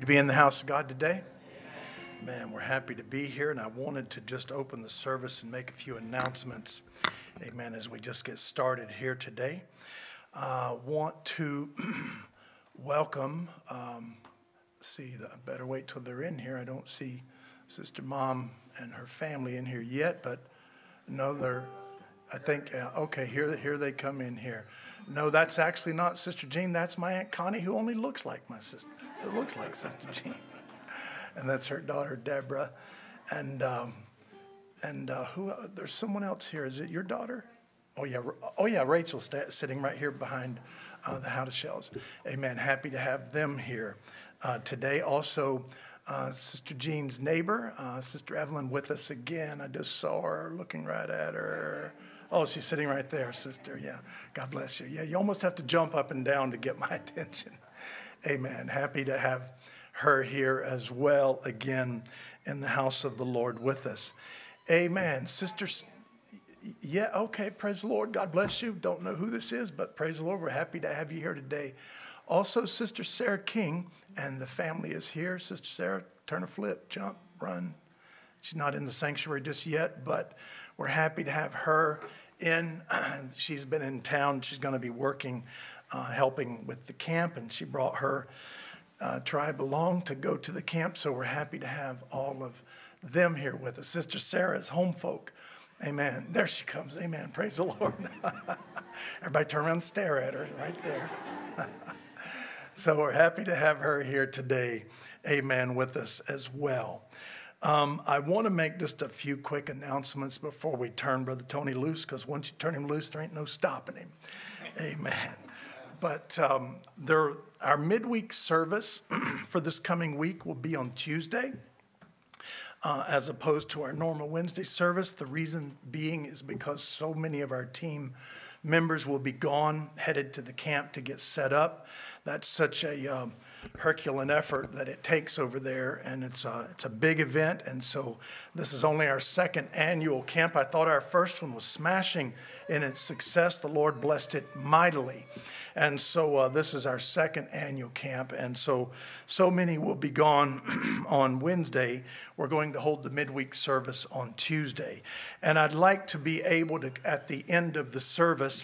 To be in the house of God today? Man, we're happy to be here, and I wanted to just open the service and make a few announcements, amen, as we just get started here today. I want to welcome, I better wait till they're in here. I don't see Sister Mom and her family in here yet, but no, here they come in here. No, that's actually not Sister Jean. That's my Aunt Connie, who only looks like my sister. It looks like Sister Jean. And that's her daughter, Deborah. There's someone else here. Is it your daughter? Oh, yeah, Rachel's sitting right here behind the Howdeshells. Amen. Happy to have them here today. Also, Sister Jean's neighbor, Sister Evelyn, with us again. I just saw her, looking right at her. Oh, she's sitting right there, Sister. Yeah, God bless you. Yeah, you almost have to jump up and down to get my attention. Amen. Happy to have her here as well again in the house of the Lord with us. Amen. Sisters, yeah, okay, praise the Lord. God bless you. Don't know who this is, but praise the Lord. We're happy to have you here today. Also, Sister Sarah King and the family is here. Sister Sarah, turn a flip, jump, run. She's not in the sanctuary just yet, but we're happy to have her in. She's been in town. She's going to be working, helping with the camp, and she brought her tribe along to go to the camp, so we're happy to have all of them here with us. Sister Sarah's home folk. Amen. There she comes. Amen. Praise the Lord. Everybody turn around and stare at her right there. So we're happy to have her here today, amen, with us as well. I want to make just a few quick announcements before we turn Brother Tony loose, because once you turn him loose, there ain't no stopping him. Amen. But our midweek service for this coming week will be on Tuesday, as opposed to our normal Wednesday service. The reason being is because so many of our team members will be gone, headed to the camp to get set up. That's such a Herculean effort that it takes over there, and it's a big event, and so this is only our second annual camp. I thought our first one was smashing in its success. The Lord blessed it mightily, and so this is our second annual camp, and so many will be gone on Wednesday. We're going to hold the midweek service on Tuesday, and I'd like to be able to, at the end of the service,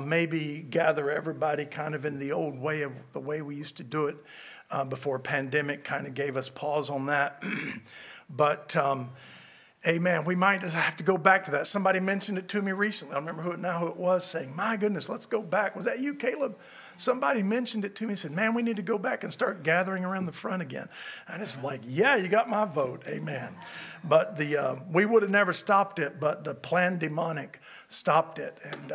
maybe gather everybody kind of in the old way of the way we used to do it before pandemic kind of gave us pause on that. But, amen, we might have to go back to that. Somebody mentioned it to me recently. I don't remember who it was, saying, my goodness, let's go back. Was that you, Caleb? Somebody mentioned it to me and said, man, we need to go back and start gathering around the front again. And it's like, yeah, you got my vote. Amen. But we would have never stopped it, but the pandemonic stopped it. And,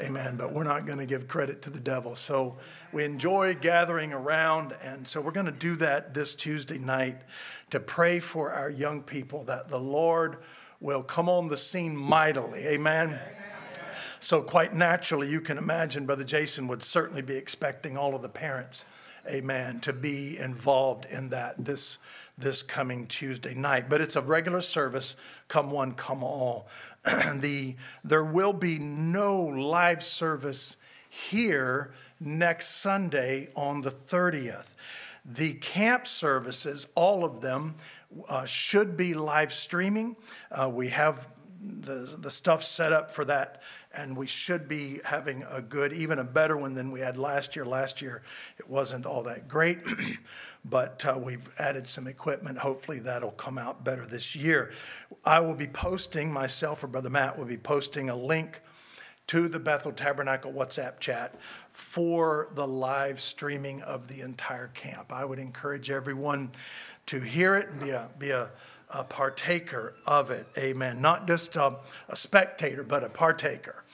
amen, but we're not going to give credit to the devil. So we enjoy gathering around, and so we're going to do that this Tuesday night to pray for our young people that the Lord will come on the scene mightily. Amen. Amen. So quite naturally, you can imagine Brother Jason would certainly be expecting all of the parents, amen, to be involved in that this coming Tuesday night. But it's a regular service, come one, come all. There will be no live service here next Sunday on the 30th. The camp services, all of them, should be live streaming. We have the stuff set up for that, and we should be having even a better one than we had last year. Last year, it wasn't all that great, but we've added some equipment. Hopefully, that'll come out better this year. I will be posting, myself or Brother Matt will be posting a link to the Bethel Tabernacle WhatsApp chat for the live streaming of the entire camp. I would encourage everyone to hear it and be a partaker of it, amen. Not just a spectator, but a partaker,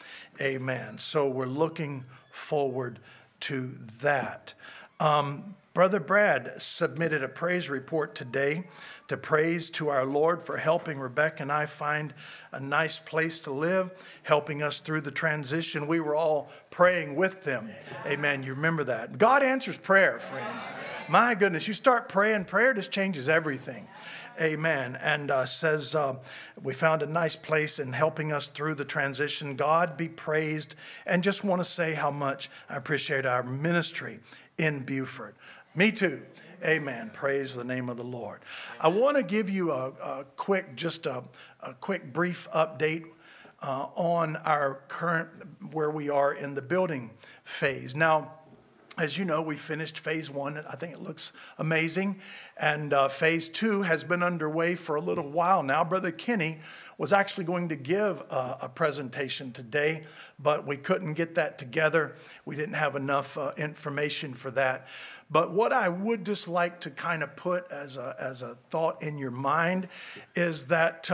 amen. So we're looking forward to that. Brother Brad submitted a praise report today to praise to our Lord for helping Rebecca and I find a nice place to live, helping us through the transition. We were all praying with them. Amen. You remember that. God answers prayer, friends. My goodness, you start praying, prayer just changes everything. Amen. And says, we found a nice place in helping us through the transition. God be praised. And just want to say how much I appreciate our ministry in Beaufort. Me too. Amen. Praise the name of the Lord. I want to give you a quick brief update on our current, where we are in the building phase. Now, as you know, we finished phase one. I think it looks amazing. And phase two has been underway for a little while now. Brother Kenny was actually going to give a presentation today, but we couldn't get that together. We didn't have enough information for that. But what I would just like to kind of put as a thought in your mind is that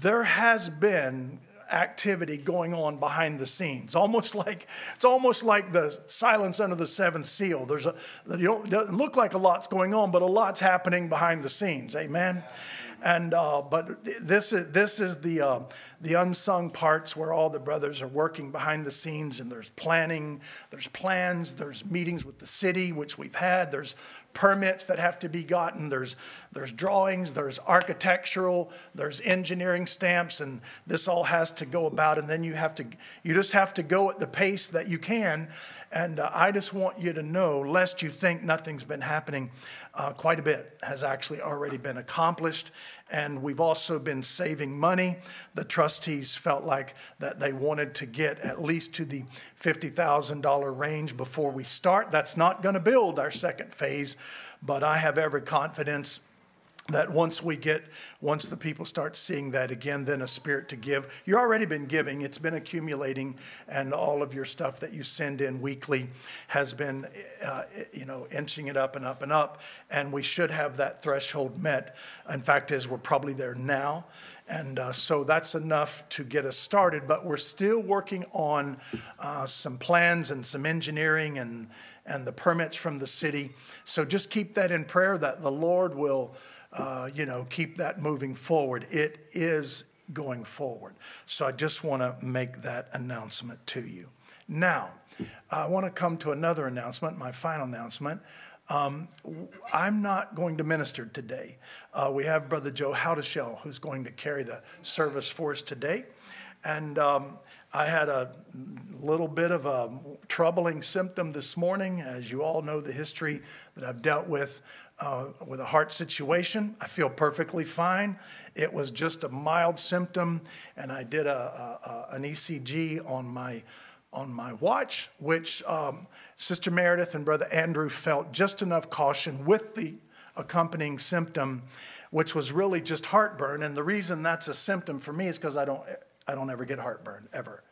there has been activity going on behind the scenes, almost like the silence under the seventh seal. Doesn't look like a lot's going on, but a lot's happening behind the scenes. Amen. And but this is the unsung parts where all the brothers are working behind the scenes, and there's planning, there's plans, there's meetings with the city, which we've had. There's permits that have to be gotten. There's drawings, there's architectural, there's engineering stamps, and this all has to go about. And then you just have to go at the pace that you can. And I just want you to know, lest you think nothing's been happening, quite a bit has actually already been accomplished. And we've also been saving money. The trustees felt like that they wanted to get at least to the $50,000 range before we start. That's not going to build our second phase, but I have every confidence that once the people start seeing that again, then a spirit to give. You've already been giving. It's been accumulating, and all of your stuff that you send in weekly has been, inching it up and up and up. And we should have that threshold met. In fact, we're probably there now. And so that's enough to get us started. But we're still working on some plans and some engineering and the permits from the city. So just keep that in prayer that the Lord will keep that moving forward. It is going forward. So I just want to make that announcement to you. Now, I want to come to another announcement, my final announcement. I'm not going to minister today. We have Brother Joe Howdeshell, who's going to carry the service for us today. And I had a little bit of a troubling symptom this morning. As you all know, the history that I've dealt with a heart situation. I feel perfectly fine. It was just a mild symptom, and I did an ECG on my watch, which Sister Meredith and Brother Andrew felt just enough caution with the accompanying symptom, which was really just heartburn. And the reason that's a symptom for me is because I don't ever get heartburn, ever.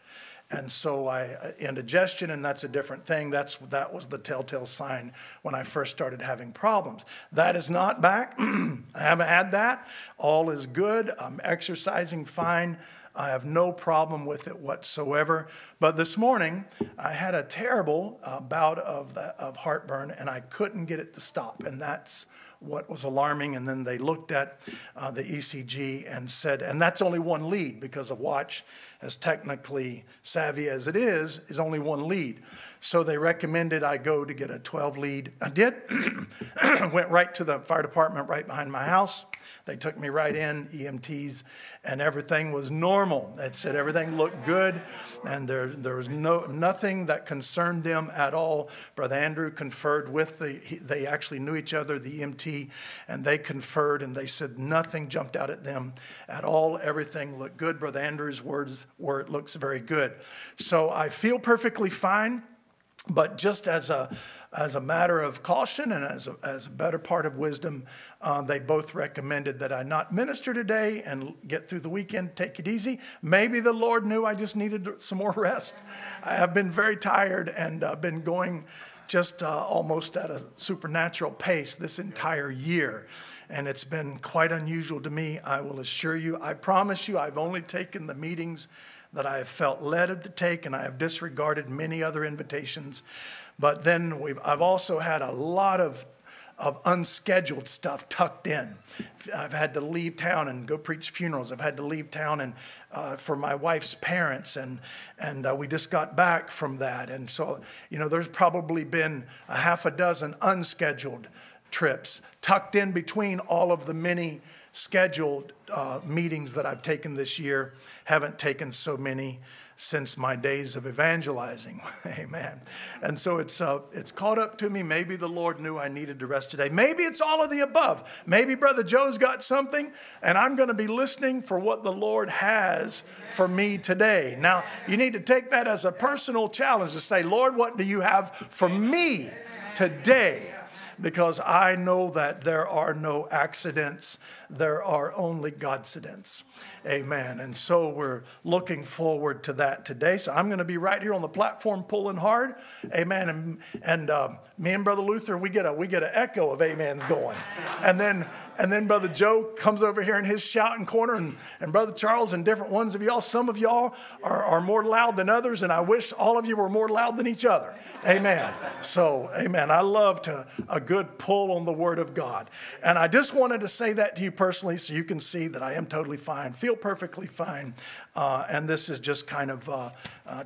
And so indigestion, and that's a different thing. That was the telltale sign when I first started having problems. That is not back. I haven't had that. All is good. I'm exercising fine. I have no problem with it whatsoever. But this morning, I had a terrible bout of heartburn, and I couldn't get it to stop. And that's what was alarming. And then they looked at the ECG and said, and that's only one lead, because a watch, as technically savvy as it is only one lead. So they recommended I go to get a 12 lead. I did. Went right to the fire department right behind my house. They took me right in, EMTs, and everything was normal. They said everything looked good, and there was nothing that concerned them at all. Brother Andrew conferred with they actually knew each other, the EMT, and they conferred, and they said nothing jumped out at them at all. Everything looked good. Brother Andrew's words were, it looks very good. So I feel perfectly fine. But just as a matter of caution and as a better part of wisdom, they both recommended that I not minister today and get through the weekend, take it easy. Maybe the Lord knew I just needed some more rest. I have been very tired and been going just almost at a supernatural pace this entire year. And it's been quite unusual to me, I will assure you. I promise you I've only taken the meetings that I have felt led to take, and I have disregarded many other invitations. But then I've also had a lot of unscheduled stuff tucked in. I've had to leave town and go preach funerals. I've had to leave town and for my wife's parents, and we just got back from that. And so, there's probably been a half a dozen unscheduled trips tucked in between all of the many scheduled meetings that I've taken this year. Haven't taken so many since my days of evangelizing. Amen. And so it's caught up to me. Maybe the Lord knew I needed to rest today. Maybe it's all of the above. Maybe Brother Joe's got something, and I'm going to be listening for what the Lord has for me today. Now, you need to take that as a personal challenge to say, Lord, what do you have for me today? Because I know that there are no accidents. There are only Godcidents. Amen. And so we're looking forward to that today. So I'm going to be right here on the platform pulling hard. Amen. And me and Brother Luther, we get an echo of amens going. And then Brother Joe comes over here in his shouting corner, and Brother Charles and different ones of y'all. Some of y'all are more loud than others, and I wish all of you were more loud than each other. Amen. So, amen. I love a good pull on the Word of God. And I just wanted to say that to you personally so you can see that I am totally fine. Feel perfectly fine. And this is just kind of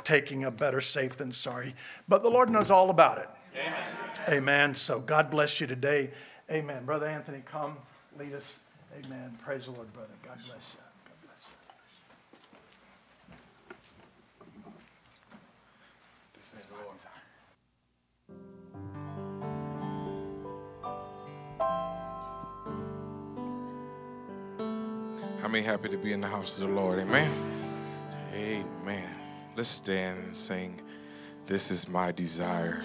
taking a better safe than sorry. But the Lord knows all about it. Amen. Amen. So God bless you today. Amen. Brother Anthony, come lead us. Amen. Praise the Lord, brother. God bless you. God bless you. This is the Lord's hour. How many happy to be in the house of the Lord? Amen. Amen. Let's stand and sing, "This is my desire."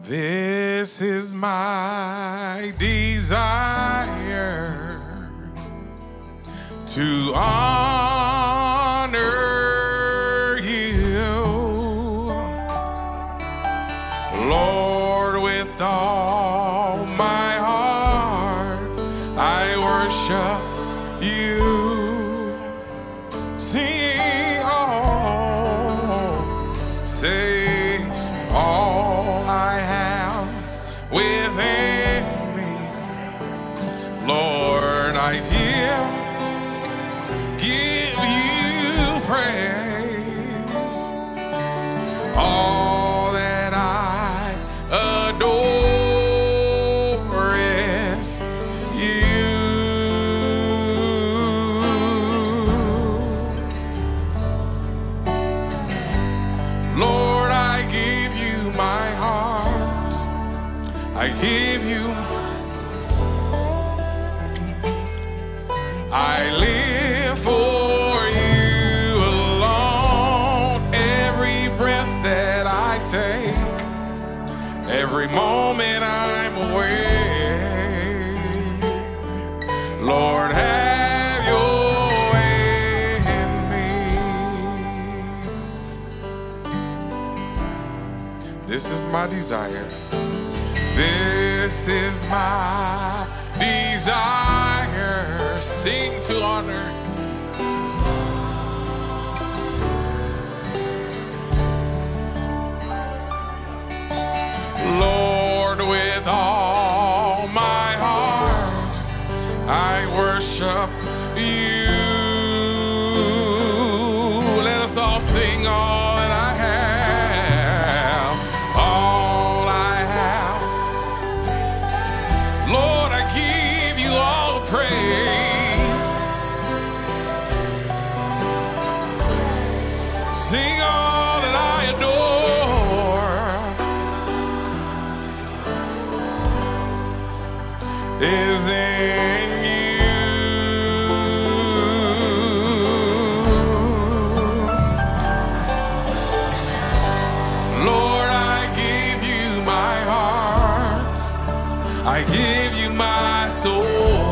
This is my desire, to honor you, Lord, with all my heart. I worship you. Say all I have within me, Lord, I give you praise. All that I adore is you. Lord, I give you my heart. I give you. I live for you alone. Every breath that I take, every moment I'm awake, Lord, have your way in me. This is my desire. This is my desire. Sing to honor. Lord, with all my heart, I worship you. Let us all sing, all that I have. All I have. Lord, I give you all the praise. Sing all that I adore. Is in you. Lord, I give you my heart. I give you my soul.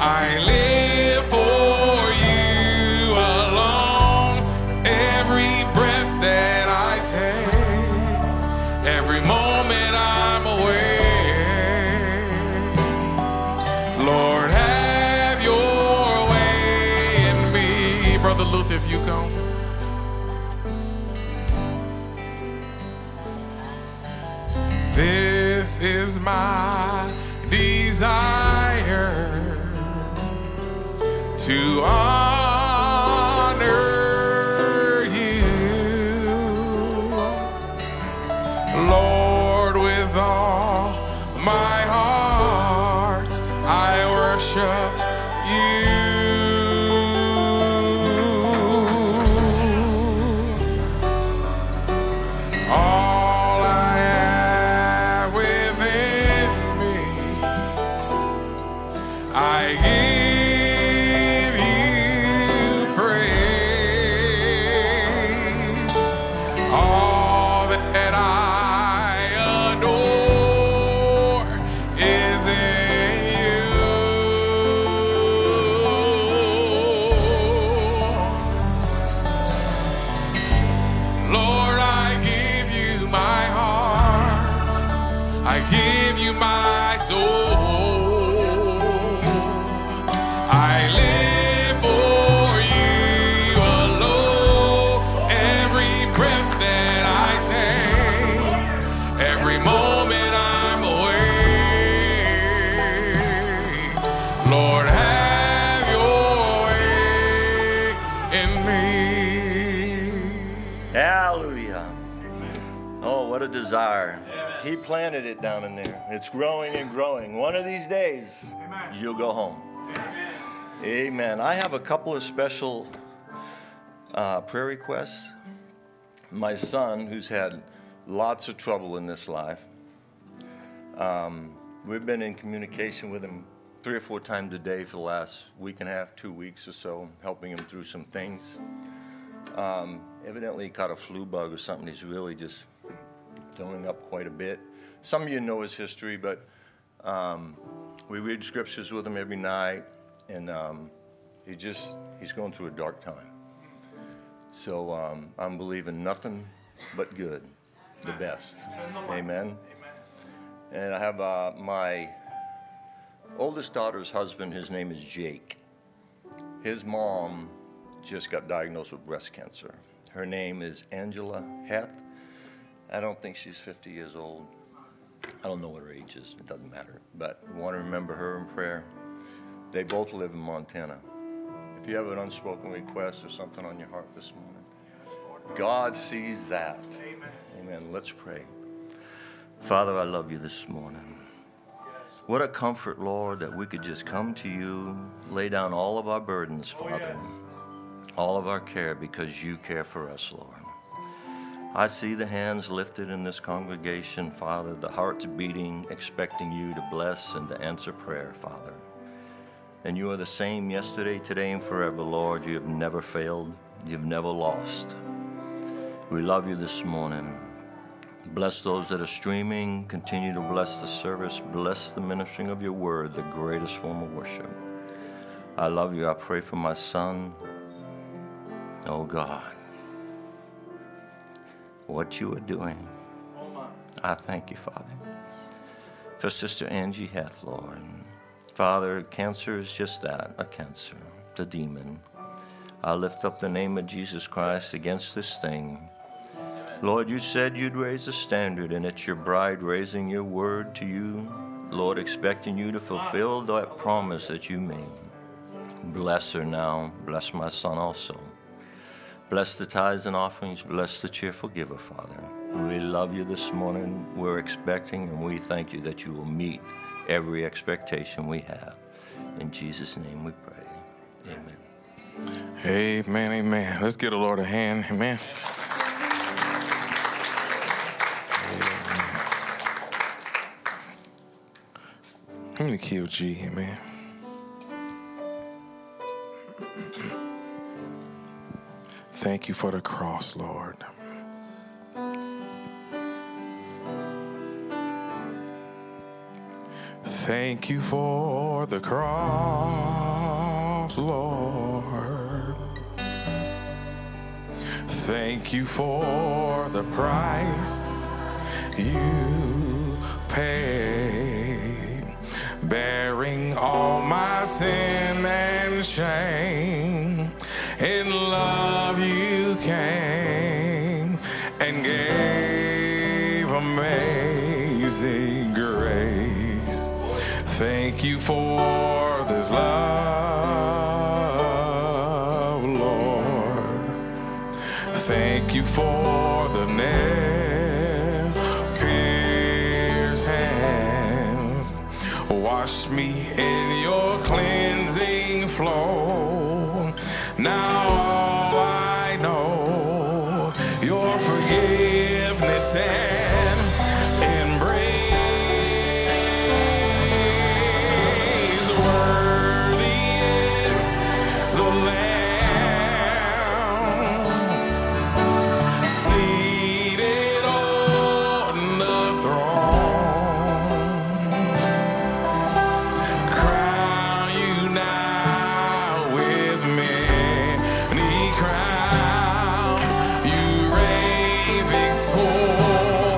I live for you alone. Every breath that I take, every moment I'm awake, Lord, have your way in me. Brother Luther, if you come. This is my desire, to honor you, Lord, with all my heart. I worship you. I give you my soul. I live for you alone. Every breath that I take, every moment I'm awake, Lord, have your way in me. Hallelujah. Oh, what a desire. He planted it down in there. It's growing and growing. One of these days, amen, you'll go home. Amen. Amen. I have a couple of special prayer requests. My son, who's had lots of trouble in this life, we've been in communication with him 3 or 4 times a day for the last week and a half, 2 weeks or so, helping him through some things. Evidently, he caught a flu bug or something. He's really just doling up quite a bit. Some of you know his history, but we read scriptures with him every night, and he's going through a dark time. So I'm believing nothing but good, the best. Amen. And I have my oldest daughter's husband. His name is Jake. His mom just got diagnosed with breast cancer. Her name is Angela Heth. I don't think she's 50 years old. I don't know what her age is. It doesn't matter. But I want to remember her in prayer. They both live in Montana. If you have an unspoken request or something on your heart this morning, God sees that. Amen. Amen. Let's pray. Father, I love you this morning. What a comfort, Lord, that we could just come to you, lay down all of our burdens, Father, all of our care, because you care for us, Lord. I see the hands lifted in this congregation, Father, the hearts beating, expecting you to bless and to answer prayer, Father. And you are the same yesterday, today, and forever, Lord. You have never failed. You've never lost. We love you this morning. Bless those that are streaming. Continue to bless the service. Bless the ministering of your word, the greatest form of worship. I love you. I pray for my son. Oh, God, what you are doing. I thank you, Father, for Sister Angie Heth, Lord. Father, cancer is just that, a cancer, the demon. I lift up the name of Jesus Christ against this thing. Lord, you said you'd raise a standard, and it's your bride raising your word to you, Lord, expecting you to fulfill that promise that you made. Bless her now. Bless my son also. Bless the tithes and offerings. Bless the cheerful giver, Father. We love you this morning. We're expecting, and we thank you that you will meet every expectation we have. In Jesus' name we pray. Amen. Amen, amen. Let's give the Lord a hand. Amen. Amen. I'm going to kill G, amen. Thank you for the cross, Lord. Thank you for the cross, Lord. Thank you for the price you paid, bearing all my sin and shame. In love you came and gave amazing grace. Thank you for this love, Lord. Thank you for the nail-pierced hands. Wash me in your cleansing flow. Now all I know, your forgiveness and embrace. Worthy is the Lamb, seated on the throne. Crown you now with me. Crowns you reign victorious.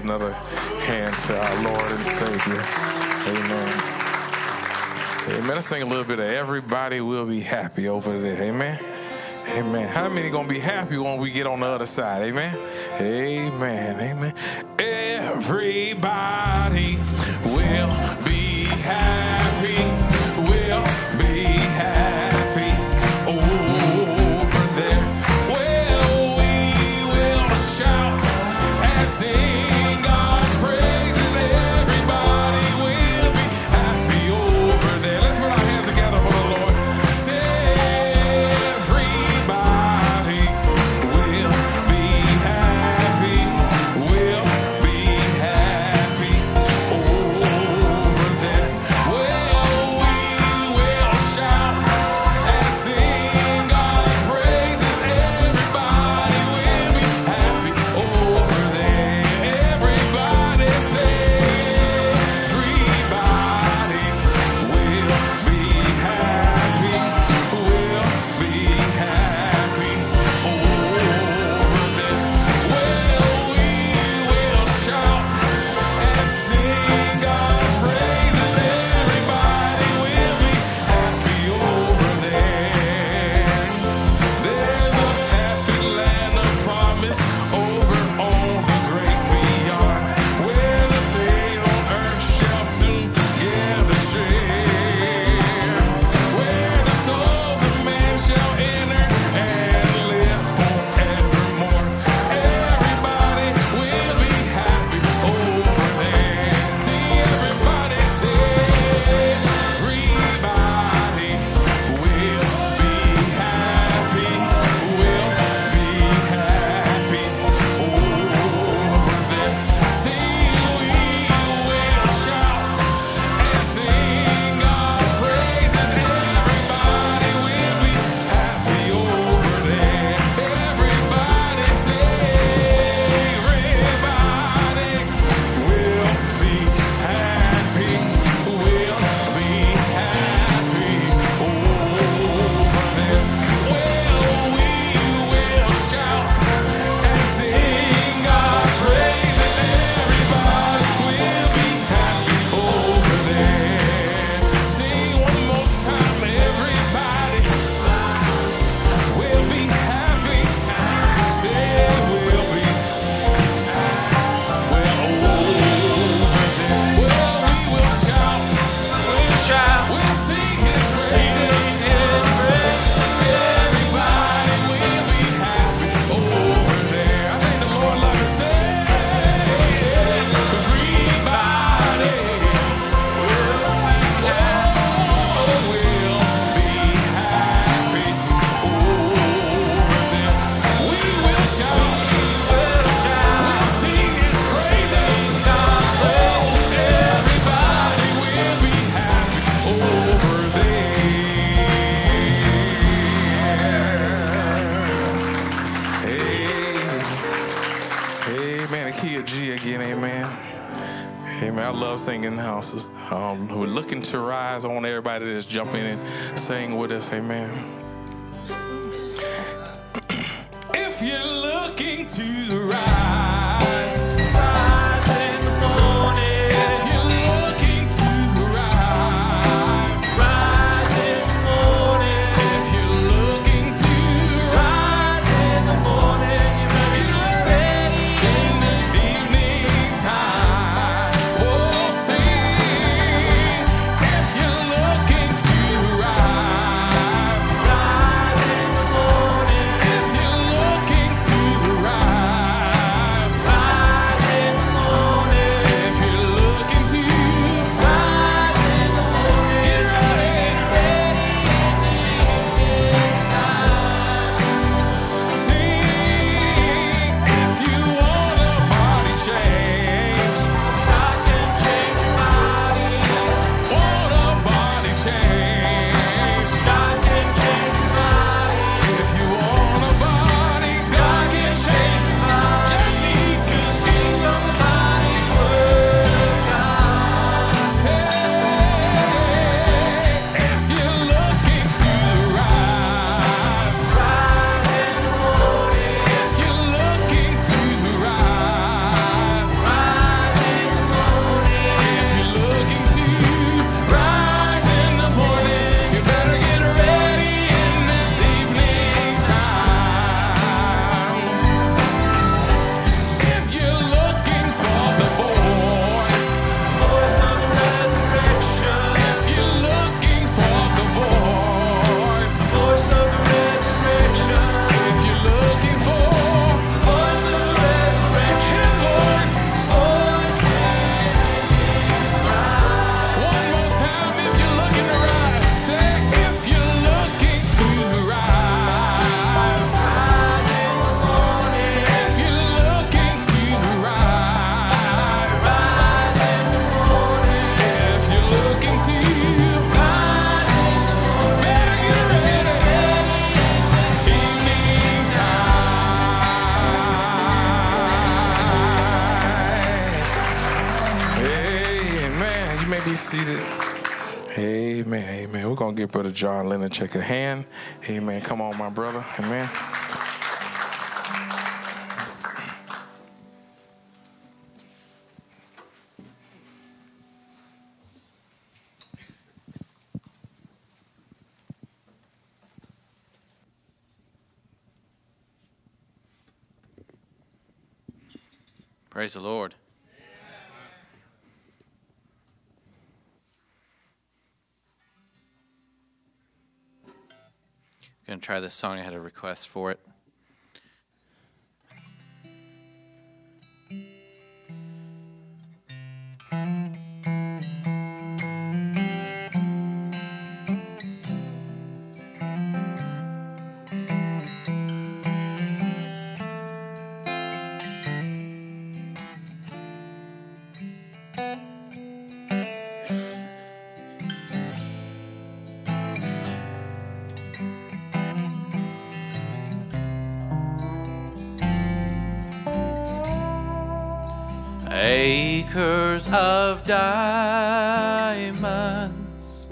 Another hand to our Lord and Savior. Amen. Amen. Let's sing a little bit of Everybody Will Be Happy over there. Amen. Amen. How many gonna be happy when we get on the other side? Amen. Amen. Amen. Everybody will be happy. Will be happy. Houses. We're looking to rise. I want everybody to just jump in and sing with us. Amen. If you're looking to rise, rise in the morning. If you're looking to rise, rise. give Brother John Lenachek a hand. Amen. Come on, my brother. Amen. Praise the Lord. I'm going to try this song. I had a request for it. Acres of diamonds,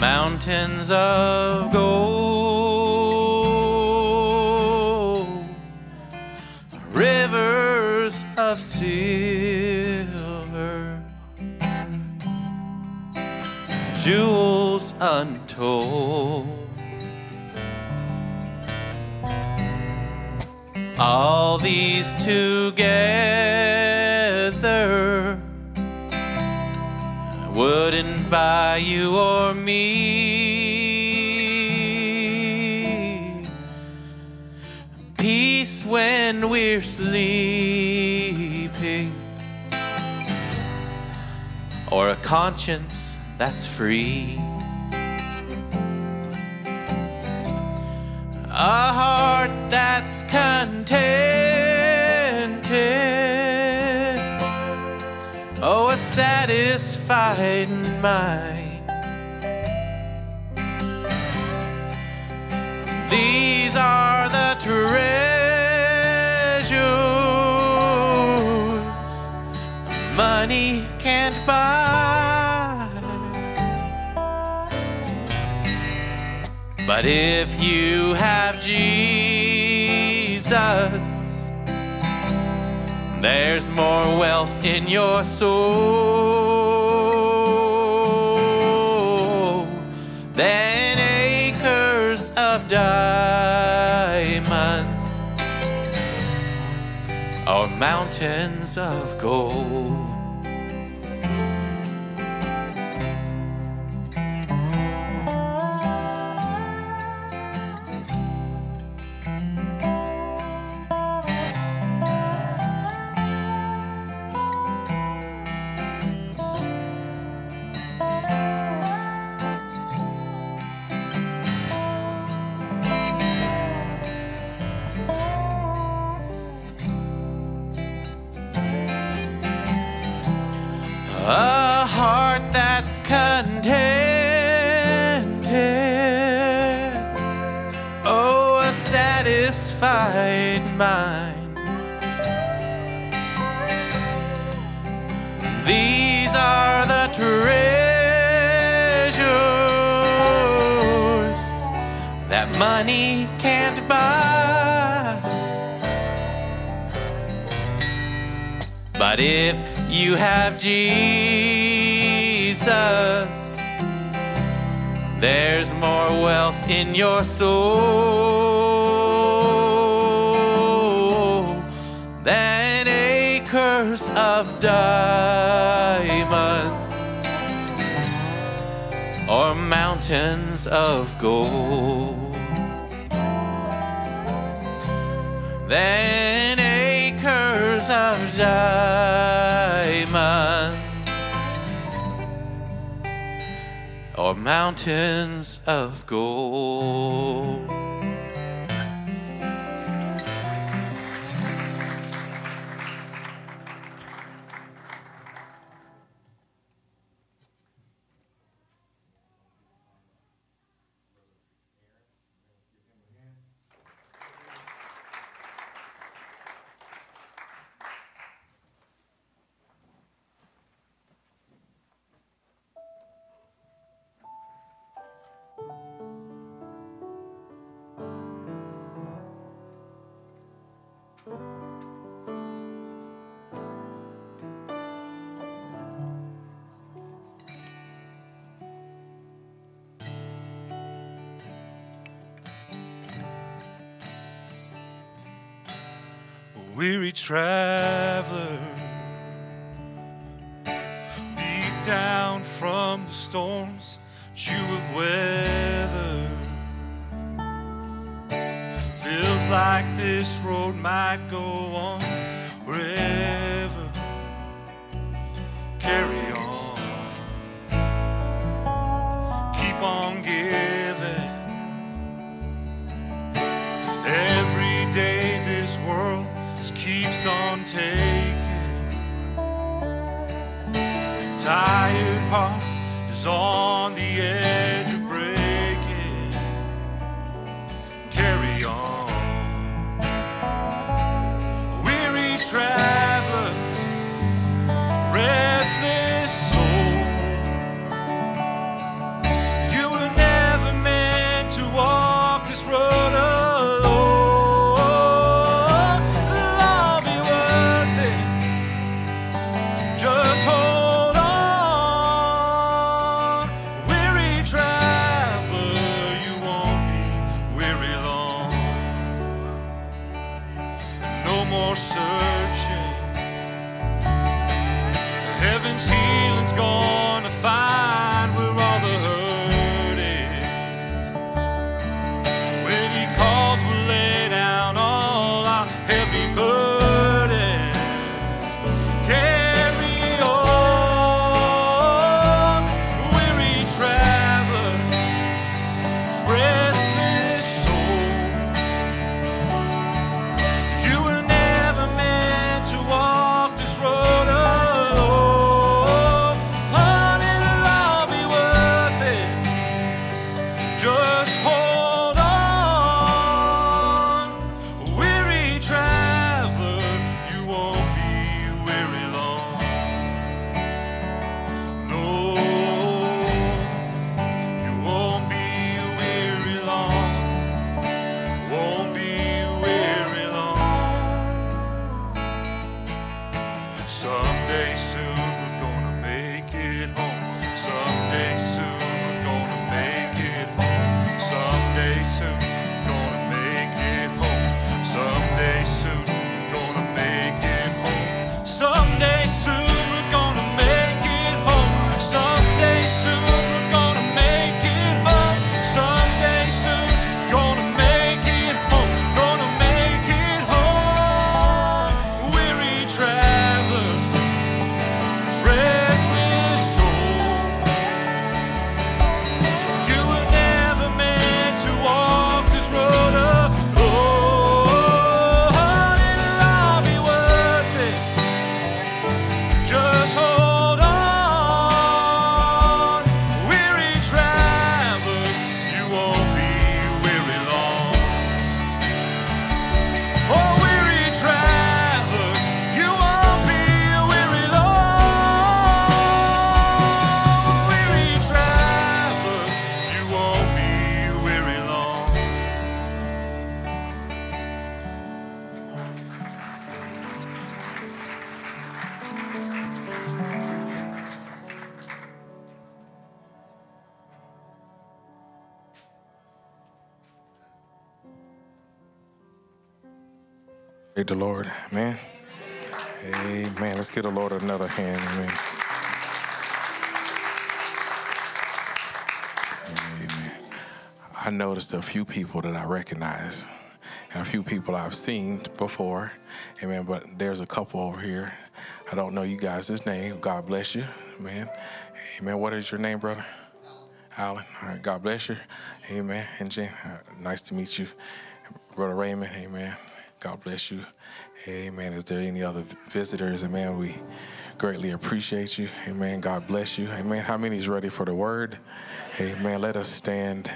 mountains of gold, rivers of silver, jewels untold. All these together wouldn't buy you or me peace when we're sleeping, or a conscience that's free, a heart that's contented, oh, a satisfied mind. These are the treasures money can't buy. But if you have Jesus, there's more wealth in your soul than acres of diamonds or mountains of gold. Mind. These are the treasures that money can't buy. But if you have Jesus, there's more wealth in your soul than acres of diamonds or mountains of gold, than acres of diamonds or mountains of gold. Weary traveler, beat down from the storms you have weathered. Feels like this road might go on forever. Carry on, keep on giving. Every day this world keeps on taking. Tired heart is on the edge of breaking. Carry on, weary traveler, restless soul. You were never meant to walk this road alone. The Lord, amen. Amen. Let's give the Lord another hand. Amen. Amen. I noticed a few people that I recognize and a few people I've seen before. Amen. But there's a couple over here. I don't know you guys' name. God bless you. Amen. Amen. What is your name, brother? Alan. All right. God bless you. Amen. And Jen, nice to meet you. Brother Raymond. Amen. God bless you. Amen. If there are any other visitors, amen, we greatly appreciate you. Amen. God bless you. Amen. How many is ready for the word? Amen. Let us stand.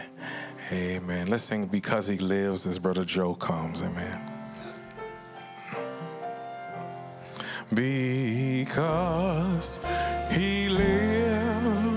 Amen. Let's sing Because He Lives as Brother Joe comes. Amen. Because He lives,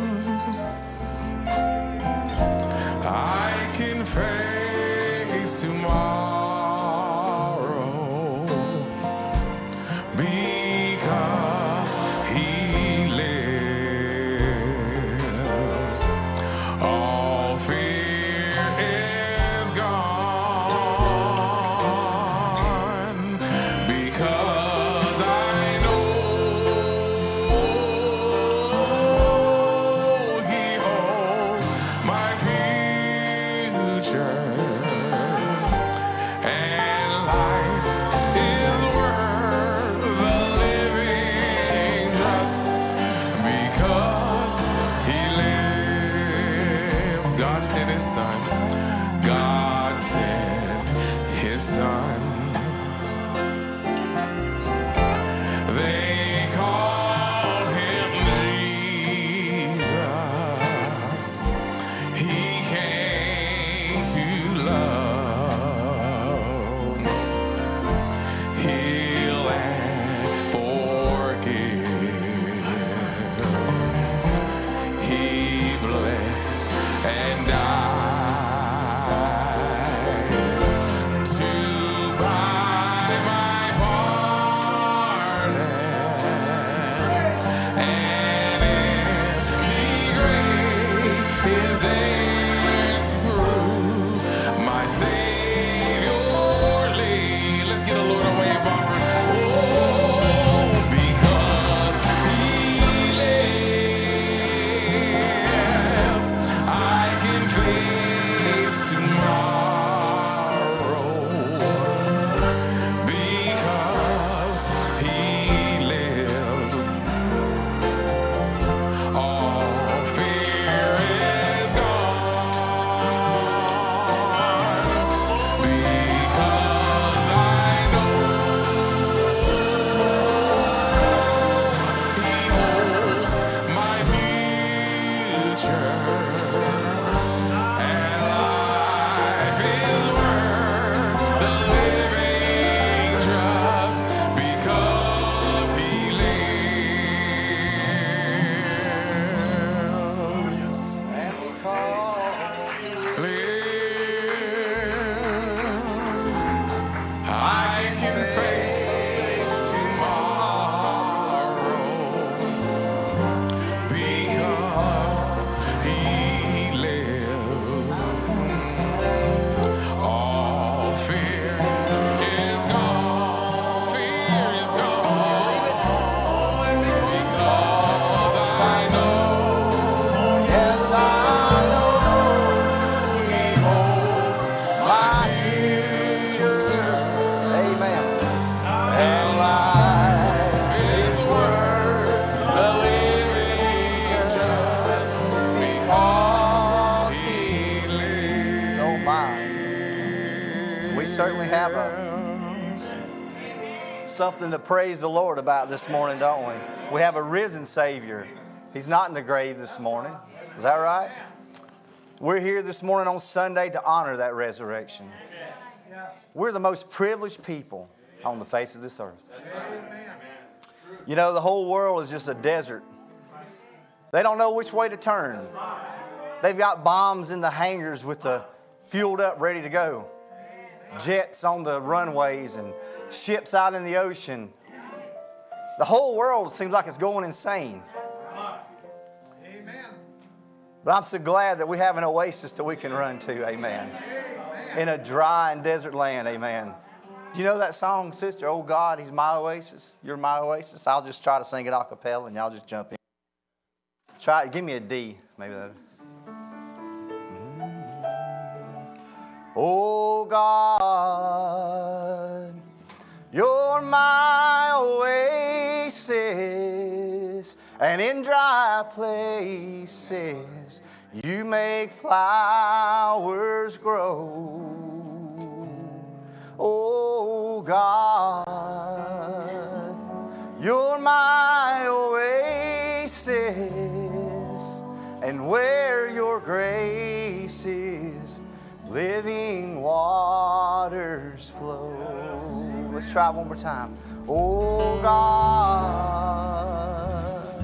God sent his son. God sent his son. They called him Jesus. He came to love, heal, and forgive. He blessed and died. Something to praise the Lord about this morning, don't we? We have a risen Savior. He's not in the grave this morning. Is that right? We're here this morning on Sunday to honor that resurrection. We're the most privileged people on the face of this earth. You know, the whole world is just a desert. They don't know which way to turn. They've got bombs in the hangars with the fueled up, ready to go. Jets on the runways and ships out in the ocean. The whole world seems like it's going insane. Amen. But I'm so glad that we have an oasis that we can run to, amen. Amen. In a dry and desert land, amen. Do you know that song, sister? Oh God, He's my oasis. You're my oasis. I'll just try to sing it a cappella and y'all just jump in. Try it. Give me a D, maybe that'll. Oh God, You're my oasis, and in dry places You make flowers grow. Oh God, You're my oasis, and where Your grace is, living waters flow. Let's try it one more time. Oh God,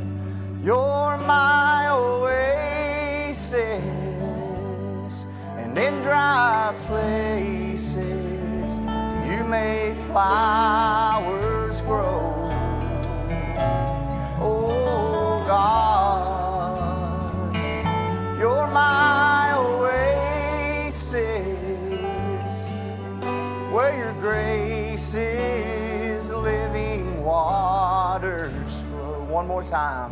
You're my oasis, and in dry places You make flowers grow. Oh God, You're my oasis, where Your grace is, living waters flow. One more time.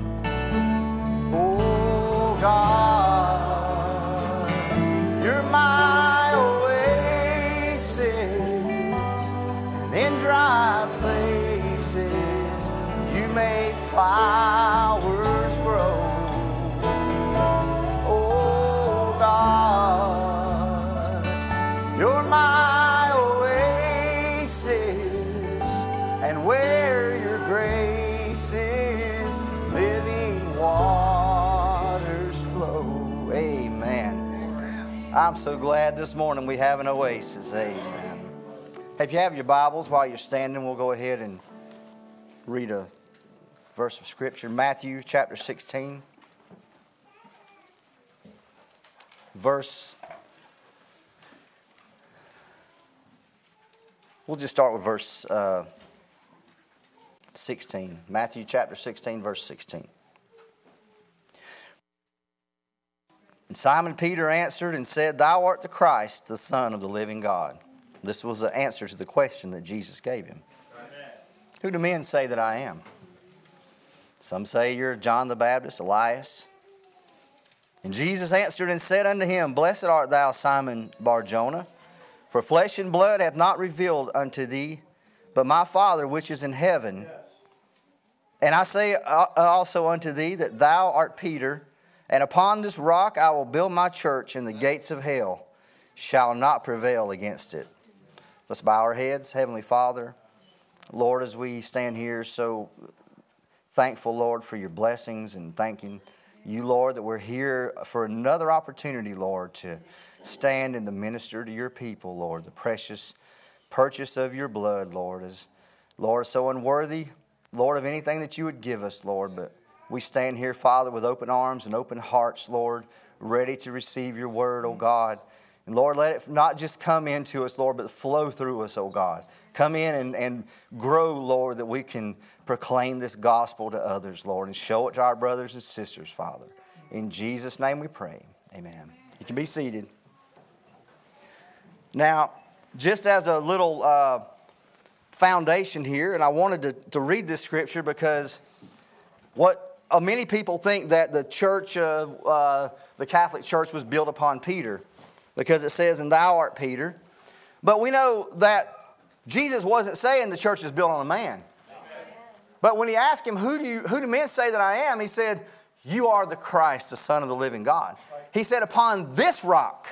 Oh God, You're my oasis, and in dry places You make flowers grow. Oh God. I'm so glad this morning we have an oasis. Amen. If you have your Bibles, while you're standing, we'll go ahead and read a verse of Scripture. Matthew chapter 16, verse. We'll just start with verse 16. Matthew chapter 16, verse 16. And Simon Peter answered and said, "Thou art the Christ, the Son of the living God." This was the answer to the question that Jesus gave him. Amen. Who do men say that I am? Some say you're John the Baptist, Elias. And Jesus answered and said unto him, "Blessed art thou, Simon Bar-Jonah, for flesh and blood hath not revealed unto thee, but my Father which is in heaven. And I say also unto thee that thou art Peter, and upon this rock I will build my church, and the gates of hell shall not prevail against it." Let's bow our heads. Heavenly Father, Lord, as we stand here, so thankful, Lord, for your blessings, and thanking you, Lord, that we're here for another opportunity, Lord, to stand and to minister to your people, Lord, the precious purchase of your blood, Lord, is, Lord, so unworthy, Lord, of anything that you would give us, Lord, but we stand here, Father, with open arms and open hearts, Lord, ready to receive your word, O God. And Lord, let it not just come into us, Lord, but flow through us, O God. Come in and grow, Lord, that we can proclaim this gospel to others, Lord, and show it to our brothers and sisters, Father. In Jesus' name we pray. Amen. You can be seated. Now, just as a little foundation here, and I wanted to read this scripture because what... many people think that the church, the Catholic Church, was built upon Peter, because it says, "And thou art Peter." But we know that Jesus wasn't saying the church is built on a man. Amen. But when he asked him, "Who do men say that I am?" He said, "You are the Christ, the Son of the living God." He said, "Upon this rock,"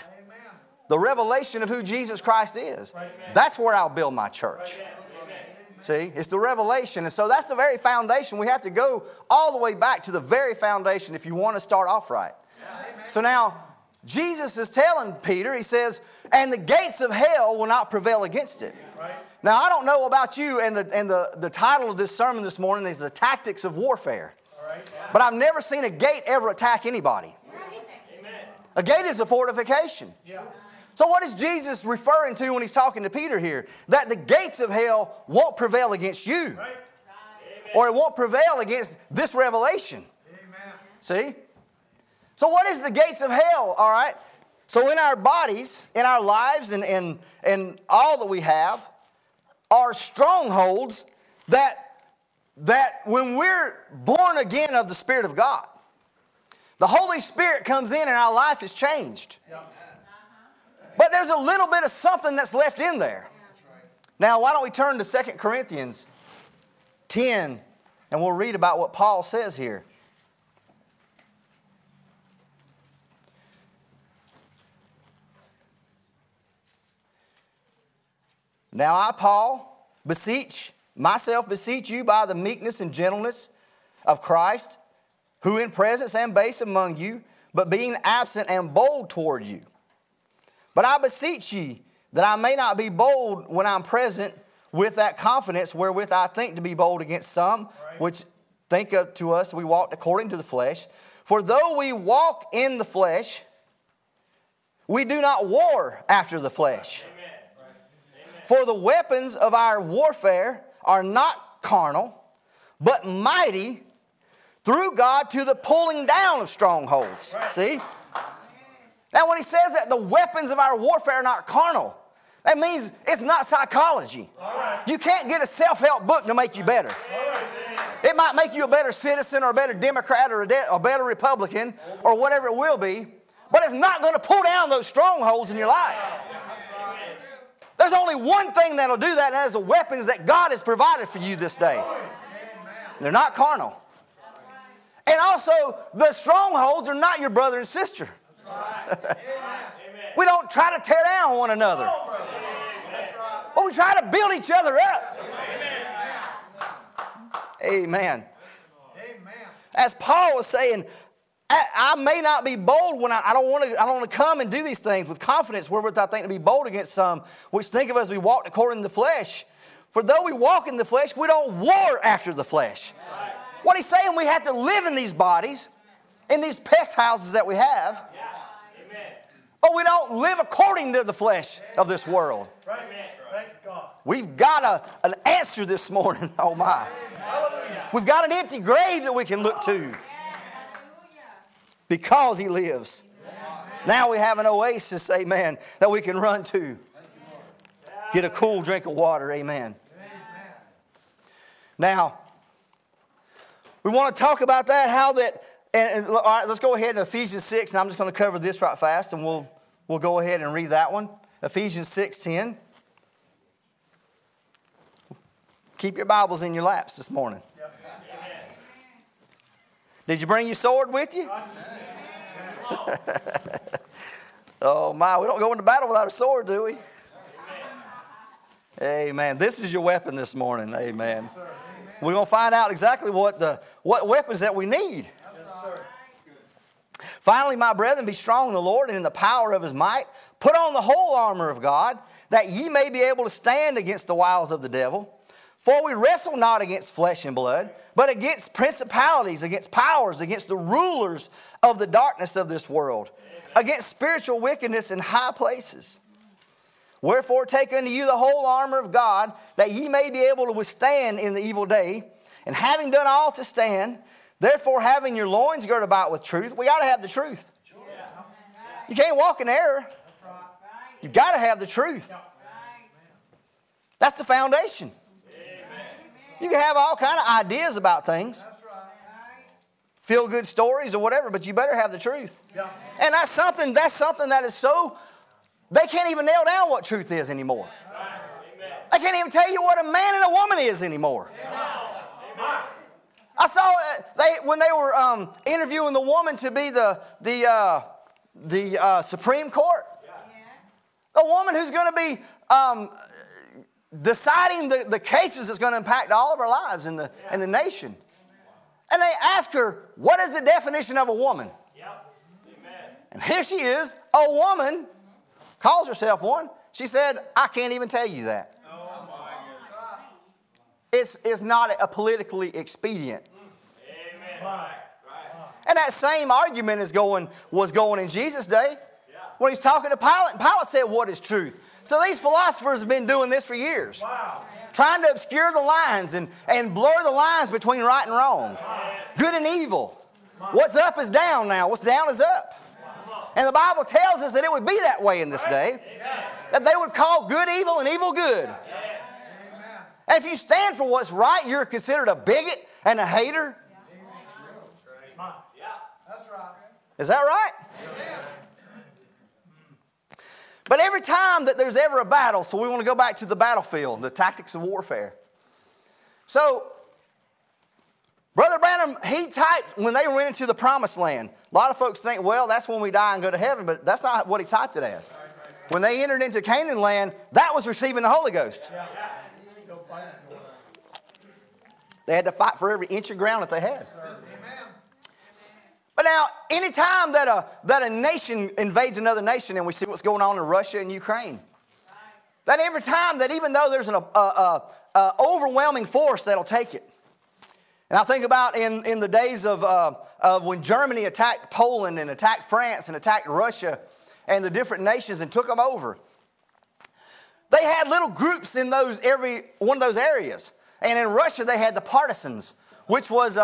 the revelation of who Jesus Christ is, "that's where I'll build my church." See, it's the revelation. And so that's the very foundation. We have to go all the way back to the very foundation if you want to start off right. Yeah, so now, Jesus is telling Peter, he says, "And the gates of hell will not prevail against it." Right. Now, I don't know about you, and the title of this sermon this morning is "The Tactics of Warfare." All right. Yeah. But I've never seen a gate ever attack anybody. Right. Amen. A gate is a fortification. Yeah. So what is Jesus referring to when he's talking to Peter here? That the gates of hell won't prevail against you. Right. Or it won't prevail against this revelation. Amen. See? So what is the gates of hell, all right? So in our bodies, in our lives, and all that we have are strongholds that when we're born again of the Spirit of God, the Holy Spirit comes in and our life is changed. Yeah. But there's a little bit of something that's left in there. Now, why don't we turn to 2 Corinthians 10, and we'll read about what Paul says here. "Now I, Paul, beseech you by the meekness and gentleness of Christ, who in presence am base among you, but being absent am bold toward you. But I beseech ye that I may not be bold when I'm present, with that confidence wherewith I think to be bold against some, which think up to us we walked according to the flesh. For though we walk in the flesh, we do not war after the flesh. Amen. For the weapons of our warfare are not carnal, but mighty through God to the pulling down of strongholds." Right. See? Now, when he says that the weapons of our warfare are not carnal, that means it's not psychology. Right. You can't get a self-help book to make you better. Right. It might make you a better citizen or a better Democrat or a better Republican or whatever it will be, but it's not going to pull down those strongholds in your life. There's only one thing that'll do that, and that is the weapons that God has provided for you this day. They're not carnal. And also, the strongholds are not your brother and sister. We don't try to tear down one another, but we try to build each other up. Amen. Amen. As Paul was saying, I may not be bold when I don't want to come and do these things with confidence, wherewith I think to be bold against some, which think of us we walked according to the flesh. For though we walk in the flesh, we don't war after the flesh. Right. What he's saying, we have to live in these bodies, in these pest houses that we have. Yeah. Amen. But we don't live according to the flesh of this world. Right. Thank God. We've got an answer this morning. Oh my. Hallelujah. We've got an empty grave that we can look to. Because he lives. Now we have an oasis, amen, that we can run to. Get a cool drink of water, amen. Now, we want to talk about that, how that, and all right, let's go ahead in Ephesians 6, and I'm just going to cover this right fast, and we'll go ahead and read that one. Ephesians 6:10. Keep your Bibles in your laps this morning. Did you bring your sword with you? Oh, my. We don't go into battle without a sword, do we? Amen. This is your weapon this morning. Amen. We're going to find out exactly what weapons that we need. Finally, my brethren, be strong in the Lord and in the power of his might. Put on the whole armor of God, that ye may be able to stand against the wiles of the devil. For we wrestle not against flesh and blood, but against principalities, against powers, against the rulers of the darkness of this world, against spiritual wickedness in high places. Wherefore take unto you the whole armor of God, that ye may be able to withstand in the evil day. And having done all to stand, therefore having your loins girt about with truth. We got to have the truth. You can't walk in error. You got to have the truth. That's the foundation. You can have all kind of ideas about things. Feel good stories or whatever, but you better have the truth. Yeah. And that's something that is so, they can't even nail down what truth is anymore. Right. They can't even tell you what a man and a woman is anymore. Amen. I saw when they were interviewing the woman to be the Supreme Court. The woman who's going to be deciding the cases that's going to impact all of our lives in the nation. And they ask her, what is the definition of a woman? Yep. Amen. And here she is, a woman, calls herself one. She said, I can't even tell you that. Oh my God. It's not a politically expedient. Amen. Right. And that same argument was going in Jesus' day. Yeah. When he's talking to Pilate, and Pilate said, what is truth? So these philosophers have been doing this for years. Wow. Trying to obscure the lines and blur the lines between right and wrong. Good and evil. What's up is down now. What's down is up. And the Bible tells us that it would be that way in this day. That they would call good evil and evil good. And if you stand for what's right, you're considered a bigot and a hater. Is that right? But every time that there's ever a battle, so we want to go back to the battlefield, the tactics of warfare. So, Brother Branham, he typed when they went into the promised land. A lot of folks think, well, that's when we die and go to heaven, but that's not what he typed it as. When they entered into Canaan land, that was receiving the Holy Ghost. They had to fight for every inch of ground that they had. But now, any time that a nation invades another nation, and we see what's going on in Russia and Ukraine, that every time that even though there's an overwhelming force that'll take it, and I think about in the days of when Germany attacked Poland and attacked France and attacked Russia and the different nations and took them over, they had little groups in every one of those areas, and in Russia they had the partisans, which was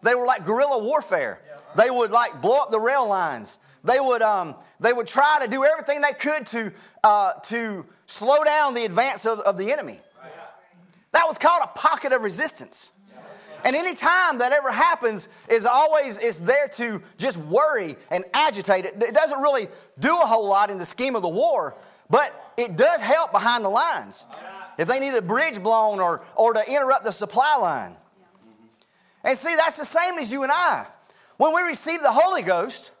they were like guerrilla warfare. They would like blow up the rail lines. They would try to do everything they could to slow down the advance of the enemy. That was called a pocket of resistance. And any time that ever happens is there to just worry and agitate it. It doesn't really do a whole lot in the scheme of the war, but it does help behind the lines. If they need a bridge blown or to interrupt the supply line. And see, that's the same as you and I. When we receive the Holy Ghost,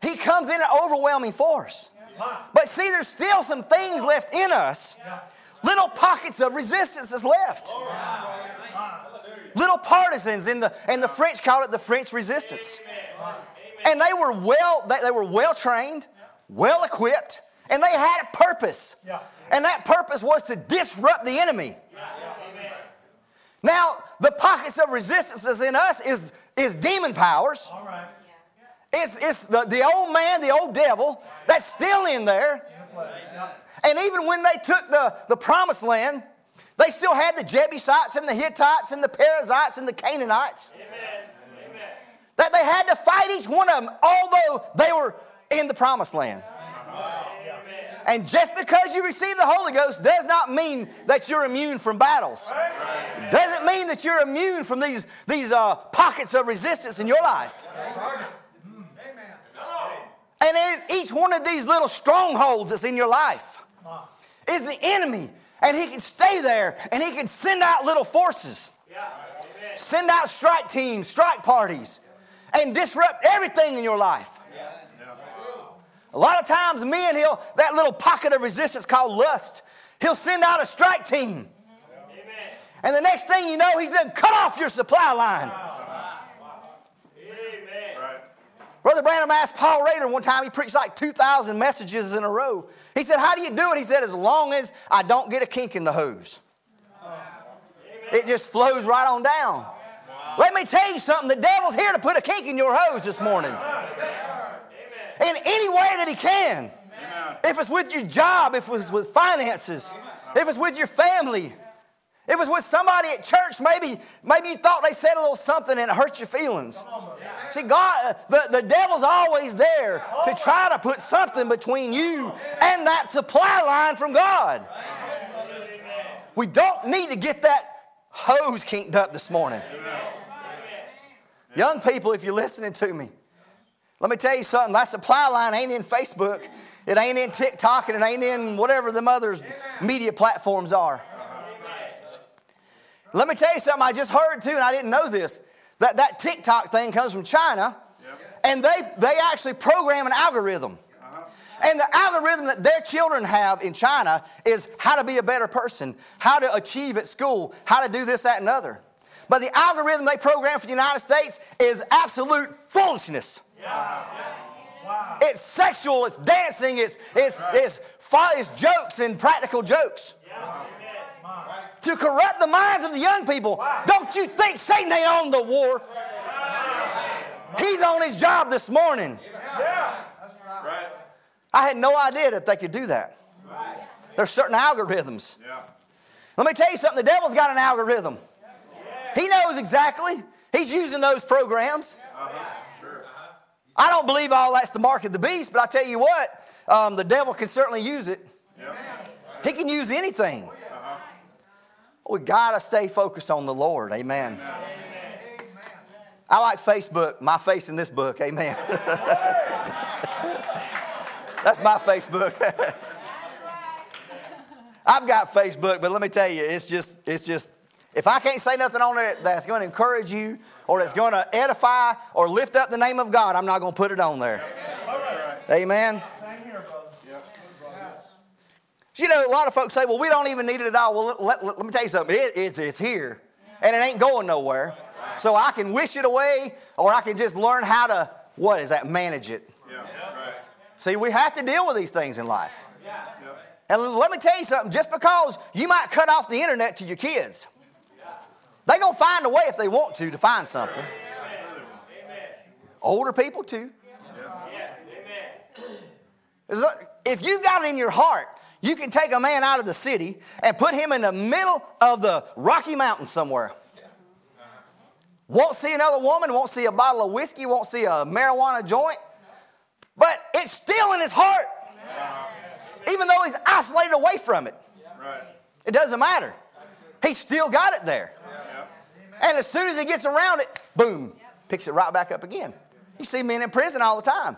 he comes in an overwhelming force. But see, there's still some things left in us. Little pockets of resistance is left. Little partisans, in the French called it the French resistance. And they were well trained, well equipped, and they had a purpose. And that purpose was to disrupt the enemy. Now, the pockets of resistance that's in us is demon powers. It's the old man, the old devil, that's still in there. And even when they took the promised land, they still had the Jebusites and the Hittites and the Perizzites and the Canaanites. Amen. That they had to fight each one of them, although they were in the promised land. Amen. And just because you receive the Holy Ghost does not mean that you're immune from battles. Amen. It doesn't mean that you're immune from these pockets of resistance in your life. Amen. And in each one of these little strongholds that's in your life is the enemy. And he can stay there, and he can send out little forces. Send out strike teams, strike parties, and disrupt everything in your life. A lot of times, men, that little pocket of resistance called lust, he'll send out a strike team. And the next thing you know, he's going to cut off your supply line. Brother Branham asked Paul Rader one time, he preached like 2,000 messages in a row. He said, how do you do it? He said, as long as I don't get a kink in the hose. Wow. It just flows right on down. Wow. Let me tell you something, the devil's here to put a kink in your hose this morning. Amen. In any way that he can. Amen. If it's with your job, if it's with finances, if it's with your family, if it's with somebody at church, maybe you thought they said a little something and it hurt your feelings. See, God, the devil's always there to try to put something between you and that supply line from God. We don't need to get that hose kinked up this morning. Young people, if you're listening to me, let me tell you something. That supply line ain't in Facebook. It ain't in TikTok, and it ain't in whatever them other media platforms are. Let me tell you something I just heard too, and I didn't know this. That TikTok thing comes from China, and they actually program an algorithm. And the algorithm that their children have in China is how to be a better person, how to achieve at school, how to do this, that, and other. But the algorithm they program for the United States is absolute foolishness. Wow. It's sexual, it's dancing, it's jokes and practical jokes. To corrupt the minds of the young people. Wow. Don't you think Satan ain't on the war? Wow. He's on his job this morning. Yeah. Right. I had no idea that they could do that. Right. There's certain algorithms. Yeah. Let me tell you something. The devil's got an algorithm. Yeah. He knows exactly. He's using those programs. Sure. I don't believe all that's the mark of the beast, but I tell you what, the devil can certainly use it. Yeah. He can use anything. We got to stay focused on the Lord. Amen. Amen. I like Facebook, my face in this book. Amen. That's my Facebook. I've got Facebook, but let me tell you, it's just, if I can't say nothing on there that's going to encourage you or that's going to edify or lift up the name of God, I'm not going to put it on there. Amen. You know, a lot of folks say, well, we don't even need it at all. Well, let me tell you something. It's here, and it ain't going nowhere. So I can wish it away, or I can just learn how to, manage it. Yeah. Right. See, we have to deal with these things in life. Yeah. And let me tell you something. Just because you might cut off the internet to your kids, they're going to find a way if they want to find something. Amen. Older people, too. Yeah. Yeah. If you've got it in your heart, you can take a man out of the city and put him in the middle of the Rocky Mountains somewhere. Won't see another woman, won't see a bottle of whiskey, won't see a marijuana joint. But it's still in his heart. Even though he's isolated away from it. It doesn't matter. He's still got it there. And as soon as he gets around it, boom, picks it right back up again. You see men in prison all the time.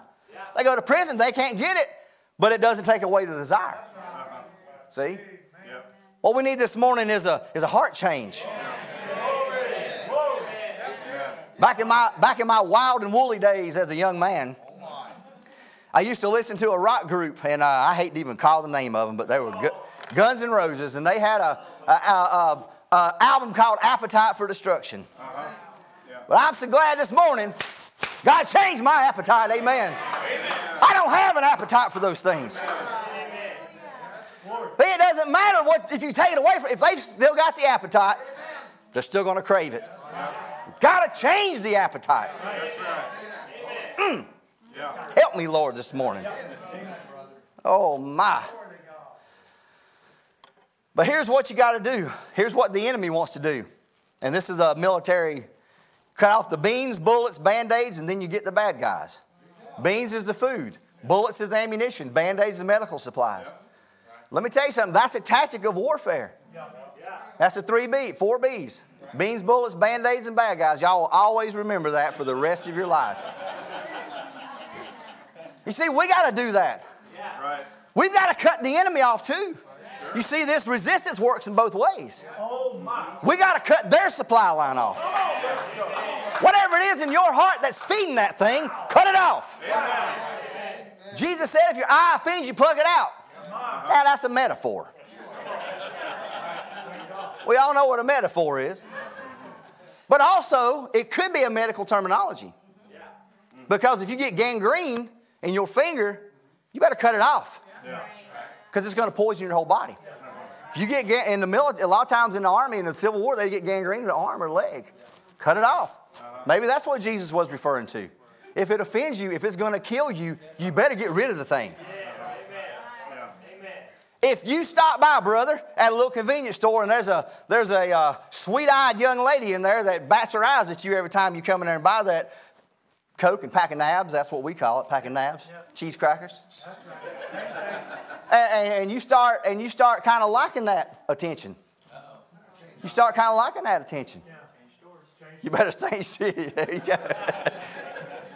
They go to prison, they can't get it, but it doesn't take away the desire. See? Yep. What we need this morning is a heart change. Back in my wild and woolly days as a young man, I used to listen to a rock group, and I hate to even call the name of them, but they were Guns N' Roses, and they had an album called Appetite for Destruction. But I'm so glad this morning God changed my appetite. Amen. I don't have an appetite for those things. It doesn't matter what, if you take it away from, if they've still got the appetite, they're still going to crave it. You've got to change the appetite. Help me, Lord, this morning. Oh my. But here's what you got to do. Here's what the enemy wants to do. And this is a military, cut off the beans, bullets, band-aids, and then you get the bad guys. Beans is the food. Bullets is the ammunition. Band-aids is the medical supplies. Let me tell you something. That's a tactic of warfare. That's the 4 B's. Beans, bullets, band-aids, and bad guys. Y'all will always remember that for the rest of your life. You see, we got to do that. We've got to cut the enemy off too. You see, this resistance works in both ways. We got to cut their supply line off. Whatever it is in your heart that's feeding that thing, cut it off. Jesus said if your eye offends you, plug it out. Now, that's a metaphor. We all know what a metaphor is. But also, it could be a medical terminology. Because if you get gangrene in your finger, you better cut it off. Because it's going to poison your whole body. If you get in the military, a lot of times in the army, in the Civil War, they get gangrene in the arm or leg. Cut it off. Maybe that's what Jesus was referring to. If it offends you, if it's going to kill you, you better get rid of the thing. If you stop by, brother, at a little convenience store and there's a sweet-eyed young lady in there that bats her eyes at you every time you come in there and buy that Coke and pack of nabs, that's what we call it, pack of nabs, cheese crackers. And you start kind of liking that attention. You start kind of liking that attention. You better stay.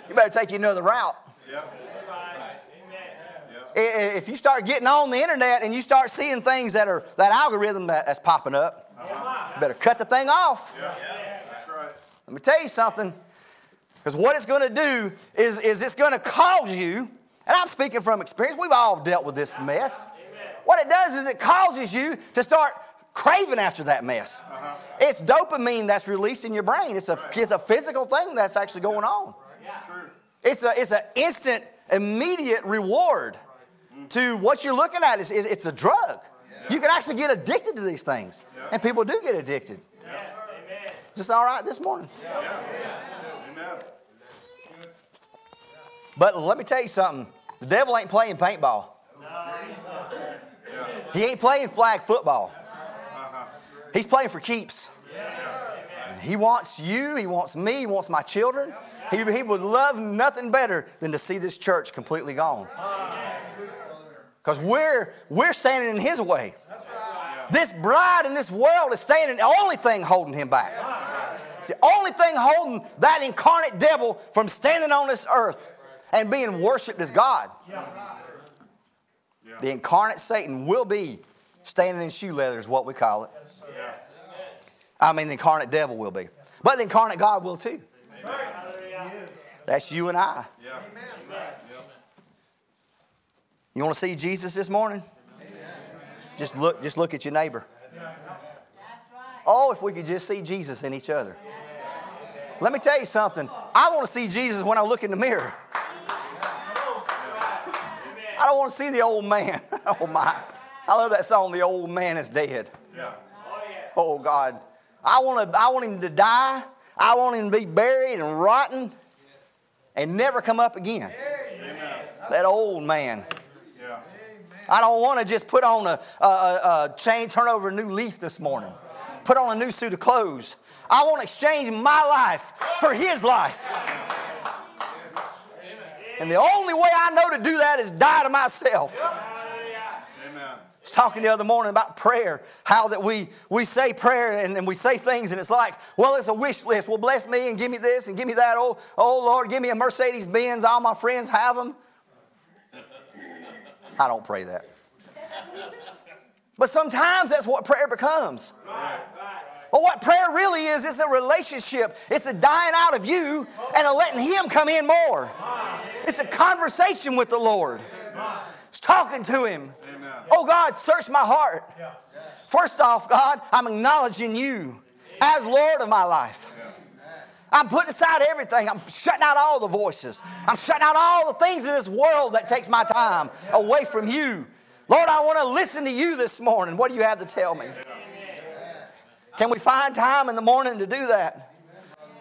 You better take another route. If you start getting on the internet and you start seeing things that are that algorithm that's popping up, you better cut the thing off. Let me tell you something, because what it's going to do is it's going to cause you. And I'm speaking from experience. We've all dealt with this mess. What it does is it causes you to start craving after that mess. It's dopamine that's released in your brain. It's a physical thing that's actually going on. It's an instant, immediate reward to what you're looking at. It's a drug. You can actually get addicted to these things. And people do get addicted. Is this all right this morning? But let me tell you something. The devil ain't playing paintball. He ain't playing flag football. He's playing for keeps. He wants you. He wants me. He wants my children. He would love nothing better than to see this church completely gone. Because we're standing in his way. This bride in this world is standing. The only thing holding him back. It's the only thing holding that incarnate devil from standing on this earth and being worshipped as God. The incarnate Satan will be standing in shoe leather is what we call it. I mean, the incarnate devil will be. But the incarnate God will too. That's you and I. You want to see Jesus this morning? Just look at your neighbor. Oh, if we could just see Jesus in each other. Let me tell you something. I want to see Jesus when I look in the mirror. I don't want to see the old man. Oh, my. I love that song, The Old Man is Dead. Oh, God. I want him to die. I want him to be buried and rotten and never come up again. That old man. I don't want to just put on a chain, turn over a new leaf this morning. Put on a new suit of clothes. I want to exchange my life for his life. And the only way I know to do that is die to myself. Amen. I was talking the other morning about prayer, how that we say prayer and we say things and it's like, well, it's a wish list. Well, bless me and give me this and give me that. Oh Lord, give me a Mercedes Benz. All my friends have them. I don't pray that. But sometimes that's what prayer becomes. Well, what prayer really is, it's a relationship. It's a dying out of you and a letting him come in more. It's a conversation with the Lord. It's talking to him. Oh, God, search my heart. First off, God, I'm acknowledging you as Lord of my life. I'm putting aside everything. I'm shutting out all the voices. I'm shutting out all the things in this world that takes my time away from you. Lord, I want to listen to you this morning. What do you have to tell me? Can we find time in the morning to do that?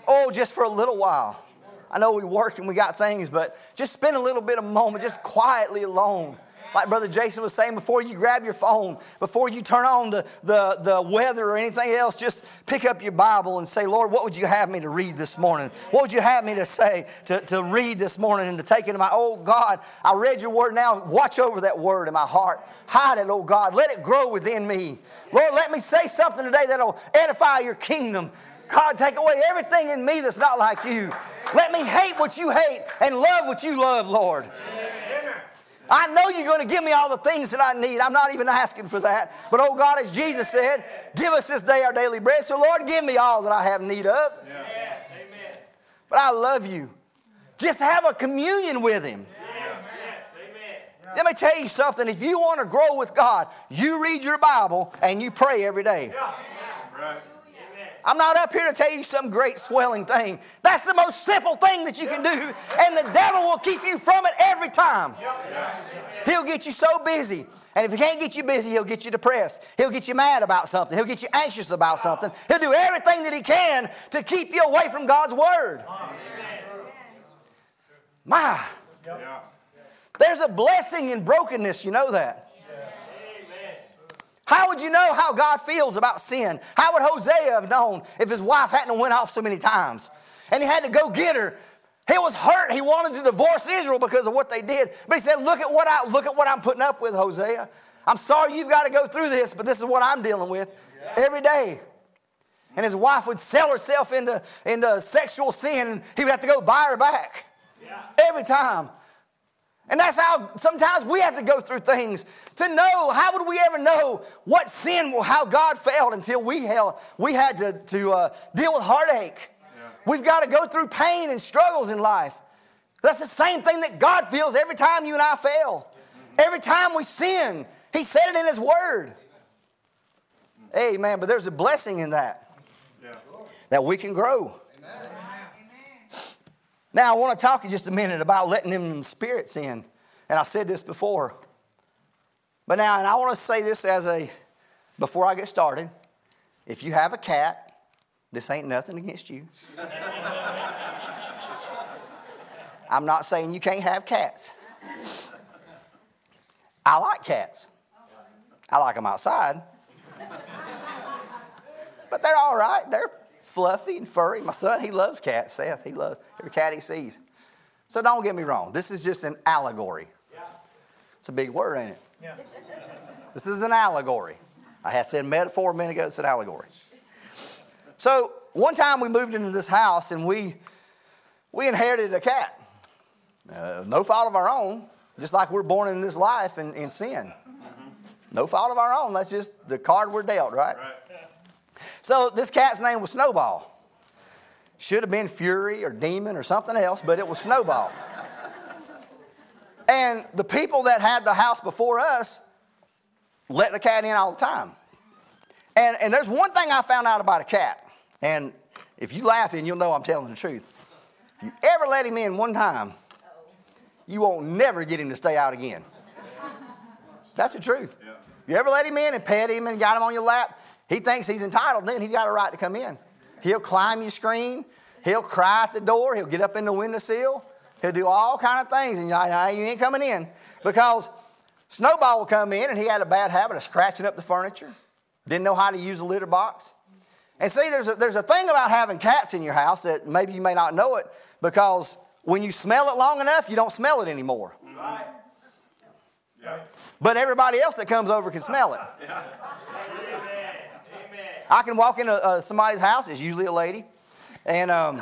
Oh, just for a little while. I know we work and we got things, but just spend a little bit of a moment just quietly alone. Like Brother Jason was saying, before you grab your phone, before you turn on the weather or anything else, just pick up your Bible and say, Lord, what would you have me to read this morning? What would you have me to say, to read this morning and to take into my, oh God, I read your word now. Watch over that word in my heart. Hide it, oh God. Let it grow within me. Lord, let me say something today that'll edify your kingdom. God, take away everything in me that's not like you. Let me hate what you hate and love what you love, Lord. I know you're going to give me all the things that I need. I'm not even asking for that. But, oh, God, as Jesus said, give us this day our daily bread. So, Lord, give me all that I have need of. Yeah. Amen. But I love you. Just have a communion with him. Yeah. Amen. Let me tell you something. If you want to grow with God, you read your Bible and you pray every day. Yeah. Right. I'm not up here to tell you some great swelling thing. That's the most simple thing that you can do, and the devil will keep you from it every time. He'll get you so busy, and if he can't get you busy, he'll get you depressed. He'll get you mad about something. He'll get you anxious about something. He'll do everything that he can to keep you away from God's word. My, there's a blessing in brokenness, you know that. How would you know how God feels about sin? How would Hosea have known if his wife hadn't went off so many times? And he had to go get her. He was hurt. He wanted to divorce Israel because of what they did. But he said, look at what I'm putting up with, Hosea. I'm sorry you've got to go through this, but this is what I'm dealing with every day. And his wife would sell herself into sexual sin, and he would have to go buy her back every time. And that's how sometimes we have to go through things to know. How would we ever know what sin, how God failed until we had to deal with heartache? Yeah. We've got to go through pain and struggles in life. That's the same thing that God feels every time you and I fail. Every time we sin, he said it in his word. Amen. But there's a blessing in that, that we can grow. Amen. Now, I want to talk to you just a minute about letting them spirits in. And I said this before. But now, and I want to say this before I get started, if you have a cat, this ain't nothing against you. I'm not saying you can't have cats. I like cats. I like them outside. But they're all right. They're fluffy and furry. My son, he loves cats. Seth, he loves every cat he sees. So don't get me wrong. This is just an allegory. It's a big word, ain't it? Yeah. This is an allegory. I had said metaphor a minute ago. It's an allegory. So one time we moved into this house and we inherited a cat. No fault of our own. Just like we're born in this life in sin. No fault of our own. That's just the card we're dealt, right? Right. So this cat's name was Snowball. Should have been Fury or Demon or something else, but it was Snowball. And the people that had the house before us let the cat in all the time. And there's one thing I found out about a cat. And if you laugh, you'll know I'm telling the truth. If you ever let him in one time, you won't never get him to stay out again. That's the truth. If you ever let him in and pet him and got him on your lap, he thinks he's entitled, then he's got a right to come in. He'll climb your screen. He'll cry at the door. He'll get up in the windowsill. He'll do all kind of things, and you're like, no, you ain't coming in. Because Snowball will come in, and he had a bad habit of scratching up the furniture. Didn't know how to use a litter box. And see, there's a thing about having cats in your house that maybe you may not know it, because when you smell it long enough, you don't smell it anymore. Right. Yeah. But everybody else that comes over can smell it. Yeah. I can walk into somebody's house, it's usually a lady, and I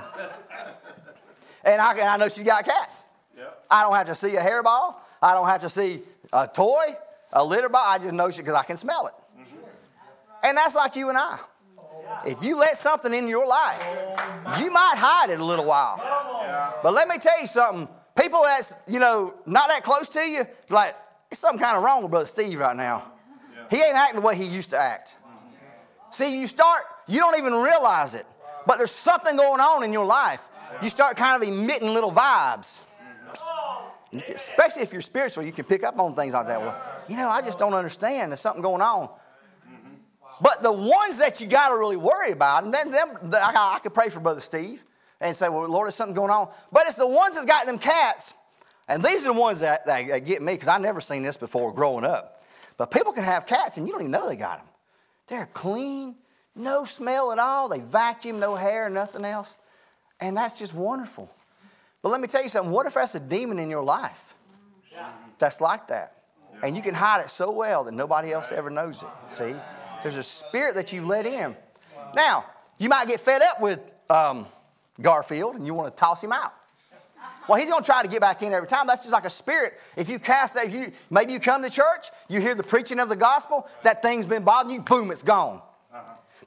know she's got cats. Yep. I don't have to see a hairball. I don't have to see a toy, a litter box. I just know she, because I can smell it. Mm-hmm. And that's like you and I. If you let something in your life, you might hide it a little while. Yeah. But let me tell you something. People that's, not that close to you, like, there's something kind of wrong with Brother Steve right now. Yeah. He ain't acting the way he used to act. See, you don't even realize it. But there's something going on in your life. You start kind of emitting little vibes. Especially if you're spiritual, you can pick up on things like that. Well, you know, I just don't understand. There's something going on. But the ones that you got to really worry about, and then I could pray for Brother Steve and say, well, Lord, there's something going on. But it's the ones that's got them cats, and these are the ones that get me, because I've never seen this before growing up. But people can have cats, and you don't even know they got them. They're clean, no smell at all. They vacuum, no hair, nothing else. And that's just wonderful. But let me tell you something. What if that's a demon in your life that's like that? And you can hide it so well that nobody else ever knows it, see? There's a spirit that you let in. Now, you might get fed up with Garfield and you want to toss him out. Well, he's going to try to get back in every time. That's just like a spirit. If you cast that, maybe you come to church, you hear the preaching of the gospel, that thing's been bothering you, boom, it's gone.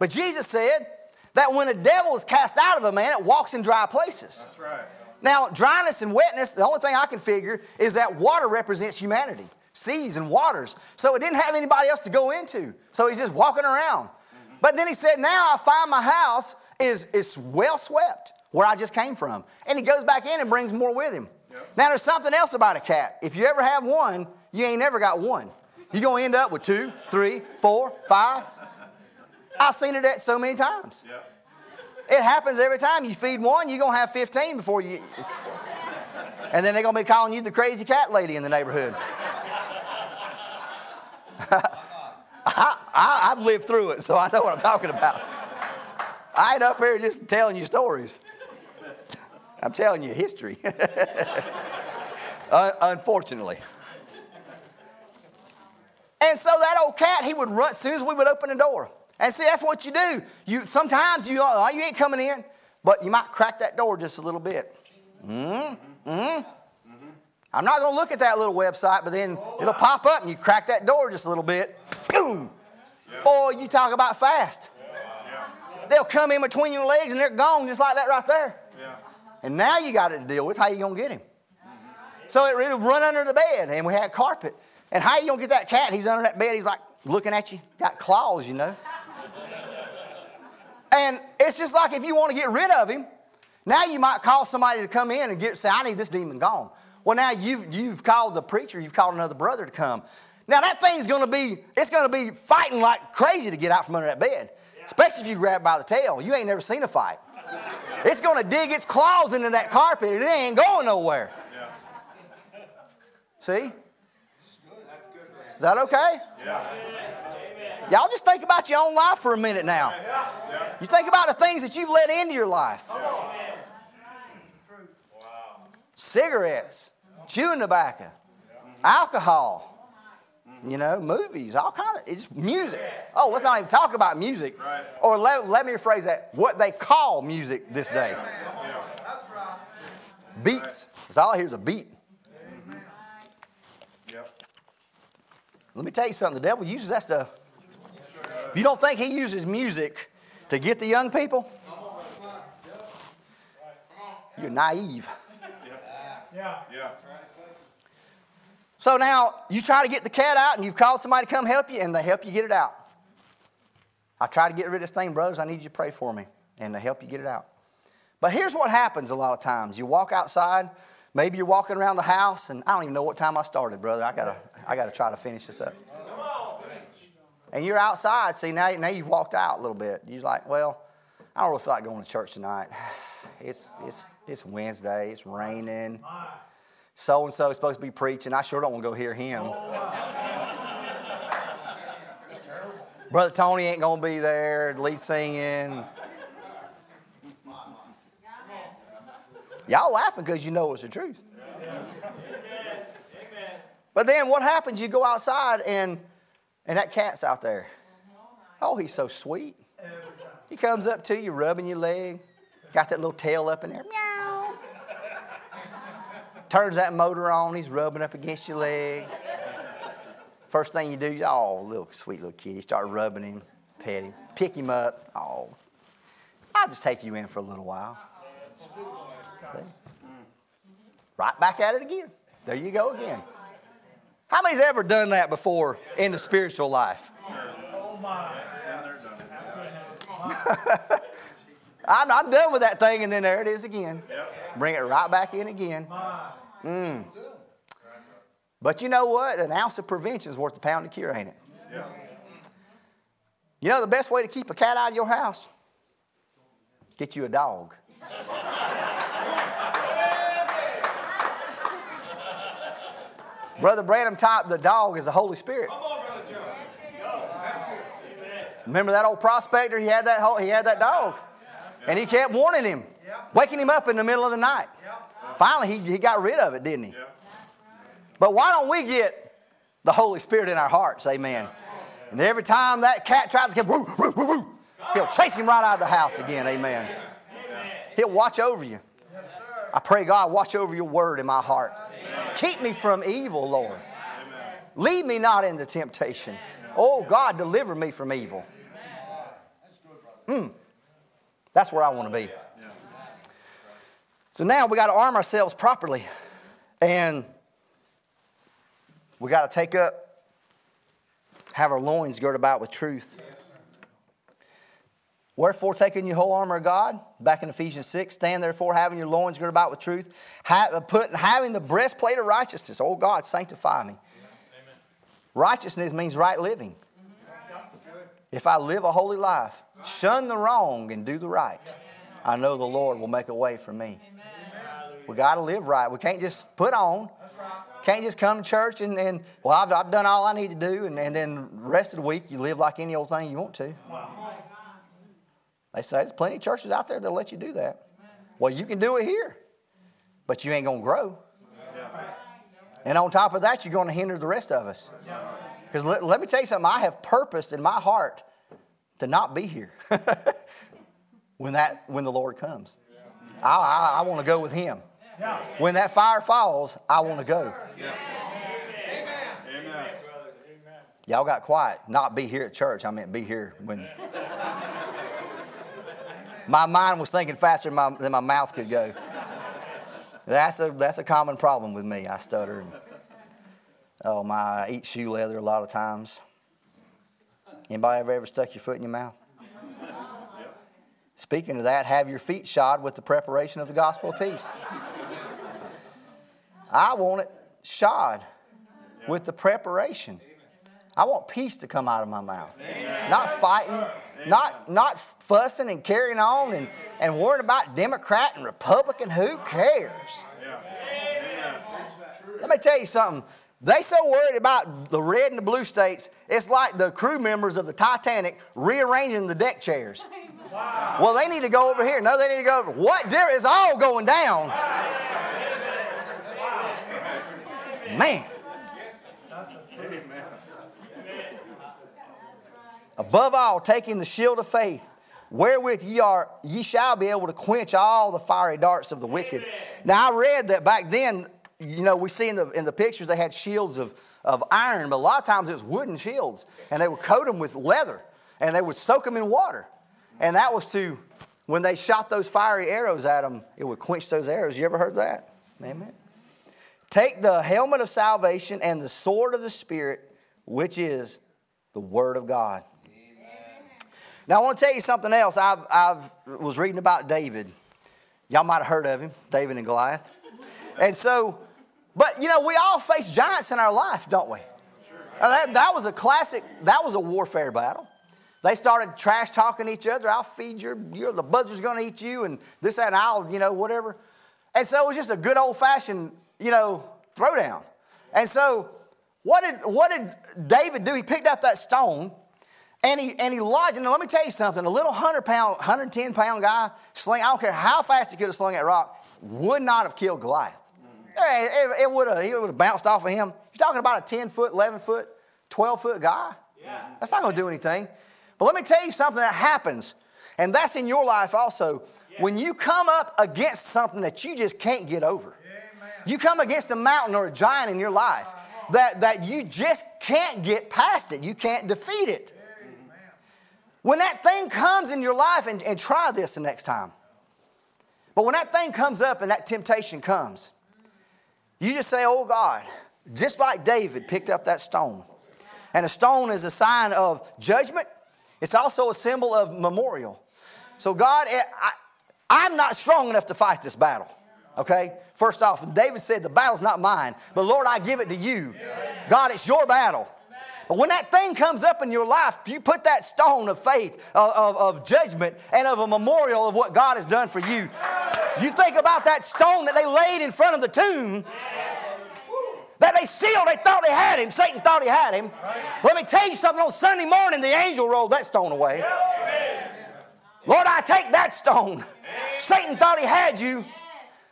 But Jesus said that when a devil is cast out of a man, it walks in dry places. That's right. Now, dryness and wetness, the only thing I can figure is that water represents humanity. Seas and waters. So it didn't have anybody else to go into. So he's just walking around. But then he said, now I find my house is well swept where I just came from. And he goes back in and brings more with him. Yep. Now there's something else about a cat. If you ever have one, you ain't never got one. You're going to end up with 2, 3, 4, 5. I've seen it so many times. Yep. It happens every time. You feed one, you're going to have 15 before you... And then they're going to be calling you the crazy cat lady in the neighborhood. I've lived through it, so I know what I'm talking about. I ain't up here just telling you stories. I'm telling you history. Unfortunately. And so that old cat, he would run as soon as we would open the door. And see, that's what you do. Sometimes you ain't coming in, but you might crack that door just a little bit. I'm not going to look at that little website, but then it'll pop up and you crack that door just a little bit. Boom. Yeah. Boy, you talk about fast. Yeah. They'll come in between your legs and they're gone just like that right there. Yeah. And now you got to deal with how you going to get him. So it would run under the bed, and we had carpet. And how you going to get that cat? He's under that bed. He's like looking at you. Got claws, you know. And it's just like if you want to get rid of him, now you might call somebody to come in and say, I need this demon gone. Well, now you've called the preacher, you've called another brother to come. Now that thing's going to be, it's going to be fighting like crazy to get out from under that bed. Yeah. Especially if you grab by the tail. You ain't never seen a fight. It's going to dig its claws into that carpet and it ain't going nowhere. Yeah. See? That's good, man. Is that okay? Yeah. Y'all just think about your own life for a minute now. Yeah. Yeah. You think about the things that you've let into your life. Yeah. Cigarettes, chewing tobacco, alcohol, you know, movies, all kind of, it's music. Oh, let's not even talk about music. Or let me rephrase that, what they call music this day. Beats. That's all I hear is a beat. Let me tell you something, the devil uses that stuff. If you don't think he uses music to get the young people, you're naive. Yeah. Yeah. So now you try to get the cat out and you've called somebody to come help you and they help you get it out. I try to get rid of this thing, brothers. I need you to pray for me. And they help you get it out. But here's what happens a lot of times. You walk outside. Maybe you're walking around the house and I don't even know what time I started, brother. I gotta try to finish this up. And you're outside. See, now you've walked out a little bit. You're like, well, I don't really feel like going to church tonight. It's Wednesday. It's raining. So and so is supposed to be preaching. I sure don't want to go hear him. Brother Tony ain't gonna be there. Lead singing. Y'all laughing because you know it's the truth. But then what happens? You go outside and that cat's out there. Oh, he's so sweet. He comes up to you, rubbing your leg. Got that little tail up in there. Meow. Turns that motor on. He's rubbing up against your leg. First thing you do, oh, little sweet little kitty. Start rubbing him, pet him, pick him up. Oh, I'll just take you in for a little while. See? Right back at it again. There you go again. How many's ever done that before in the spiritual life? Oh, my. I'm done with that thing, and then there it is again. Yep. Bring it right back in again. Mm. But you know what? An ounce of prevention is worth a pound of cure, ain't it? Yep. You know the best way to keep a cat out of your house? Get you a dog. Brother Branham typed the dog as the Holy Spirit. Come on, Brother Joe. Remember that old prospector? He had that dog. And he kept warning him, waking him up in the middle of the night. Finally, he got rid of it, didn't he? But why don't we get the Holy Spirit in our hearts, amen? And every time that cat tries to get woo, woo, woo, woo, he'll chase him right out of the house again, amen? He'll watch over you. I pray, God, watch over your word in my heart. Keep me from evil, Lord. Lead me not into temptation. Oh, God, deliver me from evil. Mm. That's where I want to be. So now we got to arm ourselves properly, and we got to take up, have our loins girded about with truth. Wherefore, taking your whole armor of God, back in Ephesians 6, stand therefore, having your loins girded about with truth, having the breastplate of righteousness. Oh, God, sanctify me. Righteousness means right living. If I live a holy life, shun the wrong and do the right, I know the Lord will make a way for me. We got to live right. We can't just put on. Can't just come to church and well, I've done all I need to do, and then the rest of the week you live like any old thing you want to. They say there's plenty of churches out there that let you do that. Well, you can do it here, but you ain't going to grow. And on top of that, you're going to hinder the rest of us. Because let me tell you something. I have purposed in my heart to not be here when the Lord comes. I want to go with Him. When that fire falls, I want to go. Amen. Y'all got quiet. Not be here at church. I meant be here when. My mind was thinking faster than my mouth could go. That's a common problem with me. I stutter. And, oh my, I eat shoe leather a lot of times. Anybody ever stuck your foot in your mouth? Speaking of that, have your feet shod with the preparation of the gospel of peace. I want it shod with the preparation. I want peace to come out of my mouth. Amen. Not fighting, not fussing and carrying on and worrying about Democrat and Republican. Who cares? Yeah. Let me tell you something. They so worried about the red and the blue states, it's like the crew members of the Titanic rearranging the deck chairs. Wow. Well, they need to go over here. No, they need to go over. What? There is all going down. Man. Above all, taking the shield of faith, wherewith ye shall be able to quench all the fiery darts of the wicked. Amen. Now, I read that back then, you know, we see in the pictures they had shields of iron, but a lot of times it was wooden shields, and they would coat them with leather, and they would soak them in water. And that was to, when they shot those fiery arrows at them, it would quench those arrows. You ever heard that? Amen. Take the helmet of salvation and the sword of the Spirit, which is the Word of God. Now, I want to tell you something else. I was reading about David. Y'all might have heard of him, David and Goliath. And so, but, you know, we all face giants in our life, don't we? That was a classic, that was a warfare battle. They started trash-talking each other. I'll feed you, the buzzard's going to eat you, and this, that, and I'll, you know, whatever. And so it was just a good old-fashioned, you know, throwdown. And so what did David do? He picked up that stone. And he lodged, and let me tell you something, a little 100-pound, 110-pound guy, sling, I don't care how fast he could have slung that rock, would not have killed Goliath. It would have bounced off of him. You're talking about a 10-foot, 11-foot, 12-foot guy? Yeah. That's not going to do anything. But let me tell you something that happens, and that's in your life also. Yeah. When you come up against something that you just can't get over, you come against a mountain or a giant in your life that you just can't get past it. You can't defeat it. When that thing comes in your life, and try this the next time, but when that thing comes up and that temptation comes, you just say, oh God, just like David picked up that stone. And a stone is a sign of judgment. It's also a symbol of memorial. So God, I'm not strong enough to fight this battle. Okay? First off, David said, the battle's not mine, but Lord, I give it to you. God, it's your battle. But when that thing comes up in your life, you put that stone of faith, of judgment, and of a memorial of what God has done for you. You think about that stone that they laid in front of the tomb, that they sealed. They thought they had him. Satan thought he had him. Let me tell you something. On Sunday morning, the angel rolled that stone away. Lord, I take that stone. Satan thought he had you,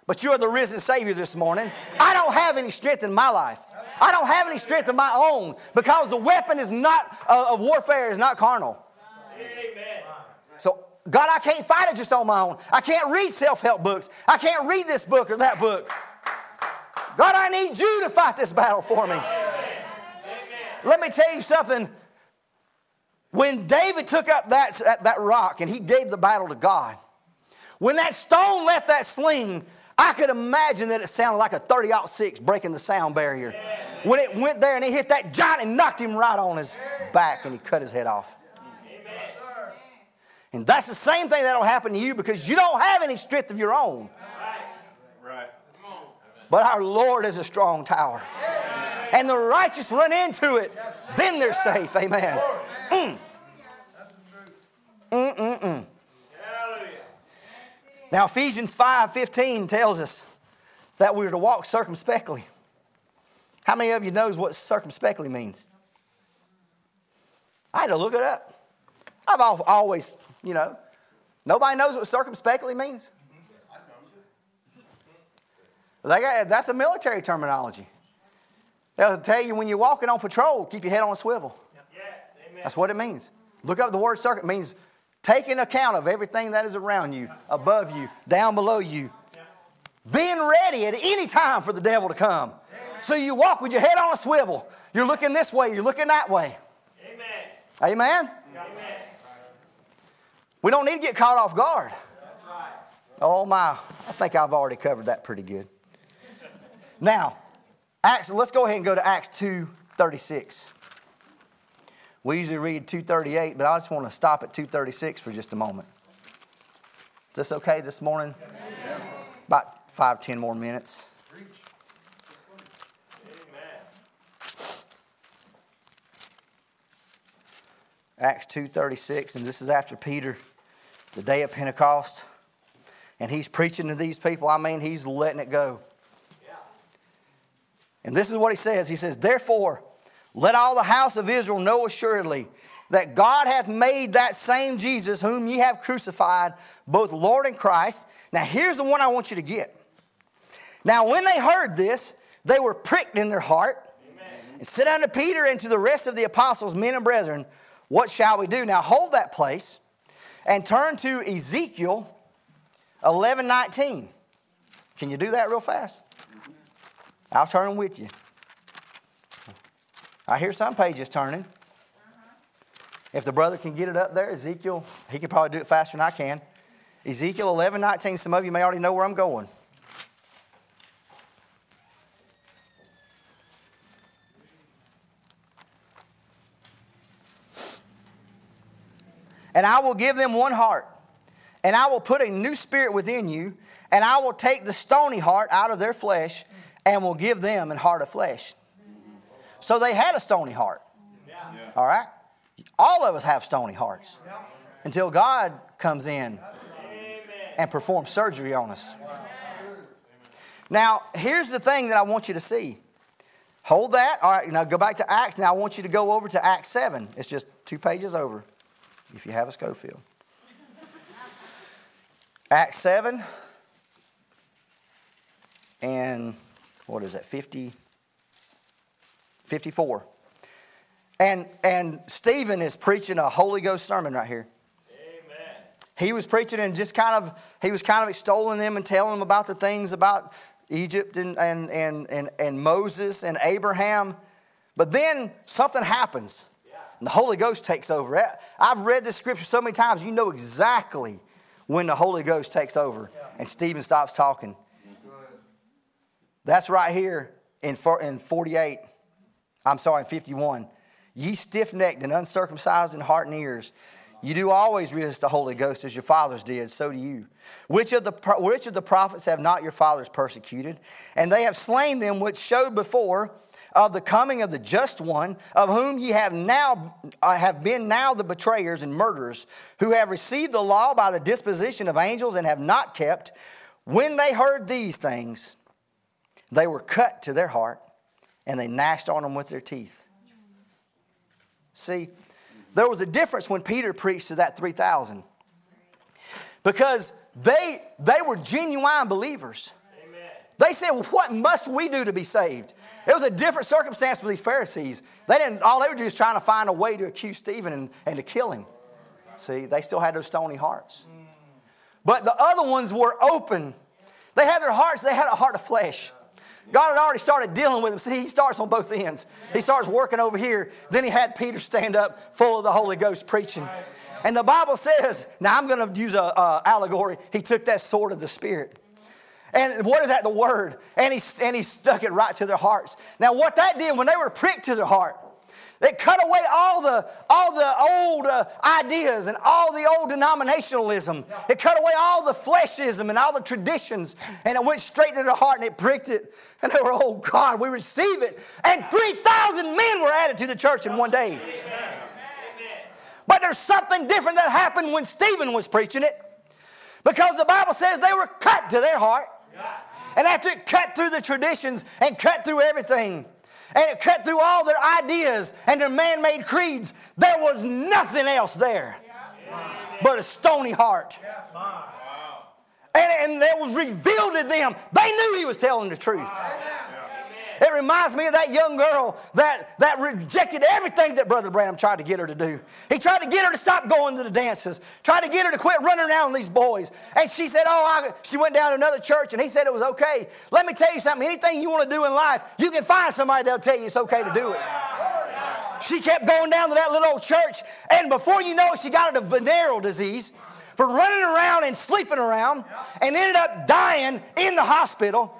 but you are the risen Savior this morning. I don't have any strength in my life. I don't have any strength of my own, because the weapon is not of warfare is not carnal. Amen. So, God, I can't fight it just on my own. I can't read self-help books. I can't read this book or that book. God, I need you to fight this battle for me. Amen. Let me tell you something. When David took up that rock and he gave the battle to God, when that stone left that sling, I could imagine that it sounded like a .30-06 breaking the sound barrier. When it went there and it hit that giant and knocked him right on his back and he cut his head off. Amen. And that's the same thing that'll happen to you, because you don't have any strength of your own. Right. But our Lord is a strong tower. Amen. And the righteous run into it, then they're safe. Amen. Mm. Mm-mm-mm. Now, Ephesians 5:15 tells us that we're to walk circumspectly. How many of you knows what circumspectly means? I had to look it up. I've always, nobody knows what circumspectly means. That's a military terminology. They'll tell you when you're walking on patrol, keep your head on a swivel. That's what it means. Look up the word circum. It means taking account of everything that is around you, above you, down below you. Being ready at any time for the devil to come. So you walk with your head on a swivel. You're looking this way. You're looking that way. Amen. Amen? Amen. We don't need to get caught off guard. Oh, my. I think I've already covered that pretty good. Now, let's go ahead and go to Acts 2:36. We usually read 2:38, but I just want to stop at 2:36 for just a moment. Is this okay this morning? Amen. About 5-10 more minutes. Amen. Acts 2:36, and this is after Peter, the day of Pentecost. And he's preaching to these people. I mean, he's letting it go. Yeah. And this is what he says. He says, therefore, let all the house of Israel know assuredly that God hath made that same Jesus whom ye have crucified, both Lord and Christ. Now here's the one I want you to get. Now when they heard this, they were pricked in their heart. Amen. And said unto Peter and to the rest of the apostles, men and brethren, what shall we do? Now hold that place and turn to Ezekiel 11:19. Can you do that real fast? I'll turn with you. I hear some pages turning. If the brother can get it up there, Ezekiel, he can probably do it faster than I can. Ezekiel 11:19, some of you may already know where I'm going. And I will give them one heart, and I will put a new spirit within you, and I will take the stony heart out of their flesh, and will give them an heart of flesh. So they had a stony heart. Yeah. All right? All of us have stony hearts until God comes in and performs surgery on us. Now, here's the thing that I want you to see. Hold that. All right, now go back to Acts. Now I want you to go over to Acts 7. It's just 2 pages over if you have a Schofield. Acts 7 and what is that, 54. And Stephen is preaching a Holy Ghost sermon right here. Amen. He was preaching and just he was kind of extolling them and telling them about the things about Egypt and Moses and Abraham. But then something happens. Yeah. And the Holy Ghost takes over. I've read this scripture so many times, you know exactly when the Holy Ghost takes over. Yeah. And Stephen stops talking. Good. That's right here in 48. I'm sorry, in 51. Ye stiff-necked and uncircumcised in heart and ears, You do always resist the Holy Ghost as your fathers did, so do you. Which of the prophets have not your fathers persecuted? And they have slain them which showed before of the coming of the just one, of whom ye have been now the betrayers and murderers, who have received the law by the disposition of angels and have not kept. When they heard these things, they were cut to their heart, and they gnashed on them with their teeth. See, there was a difference when Peter preached to that 3,000, because they were genuine believers. Amen. They said, well, what must we do to be saved? It was a different circumstance for these Pharisees. All they were doing was trying to find a way to accuse Stephen and to kill him. See, they still had those stony hearts. But the other ones were open. They had their hearts, they had a heart of flesh. God had already started dealing with him. See, he starts on both ends. He starts working over here. Then he had Peter stand up full of the Holy Ghost preaching. And the Bible says, now I'm going to use an allegory. He took that sword of the Spirit. And what is that? The Word. And he stuck it right to their hearts. Now what that did, when they were pricked to their heart, it cut away all the old ideas and all the old denominationalism. It cut away all the fleshism and all the traditions, and it went straight to their heart and it pricked it. And they were, oh God, we receive it. And 3,000 men were added to the church in one day. Amen. But there's something different that happened when Stephen was preaching it, because the Bible says they were cut to their heart. And after it cut through the traditions and cut through everything, and it cut through all their ideas and their man-made creeds, there was nothing else there but a stony heart. And it was revealed to them. They knew he was telling the truth. It reminds me of that young girl that rejected everything that Brother Branham tried to get her to do. He tried to get her to stop going to the dances, tried to get her to quit running around with these boys. And she said, she went down to another church, and he said it was okay. Let me tell you something. Anything you want to do in life, you can find somebody that'll tell you it's okay to do it. She kept going down to that little old church, and before you know it, she got a venereal disease for running around and sleeping around and ended up dying in the hospital.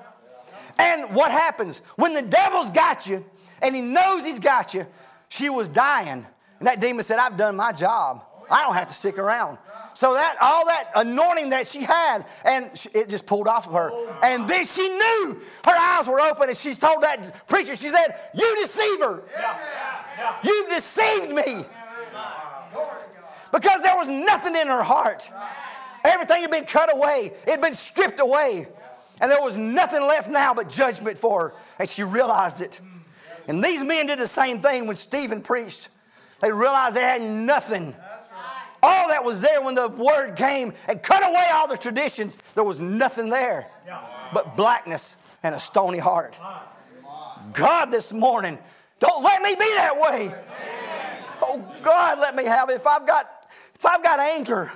And what happens? When the devil's got you, and he knows he's got you, she was dying. And that demon said, I've done my job. I don't have to stick around. So all that anointing that she had, it just pulled off of her. And then she knew. Her eyes were open, and she told that preacher, she said, you deceiver. You deceived me. Because there was nothing in her heart. Everything had been cut away. It had been stripped away. And there was nothing left now but judgment for her. And she realized it. And these men did the same thing when Stephen preached. They realized they had nothing. All that was there when the word came and cut away all the traditions, there was nothing there but blackness and a stony heart. God, this morning, don't let me be that way. Oh, God, let me have it. If I've got anger,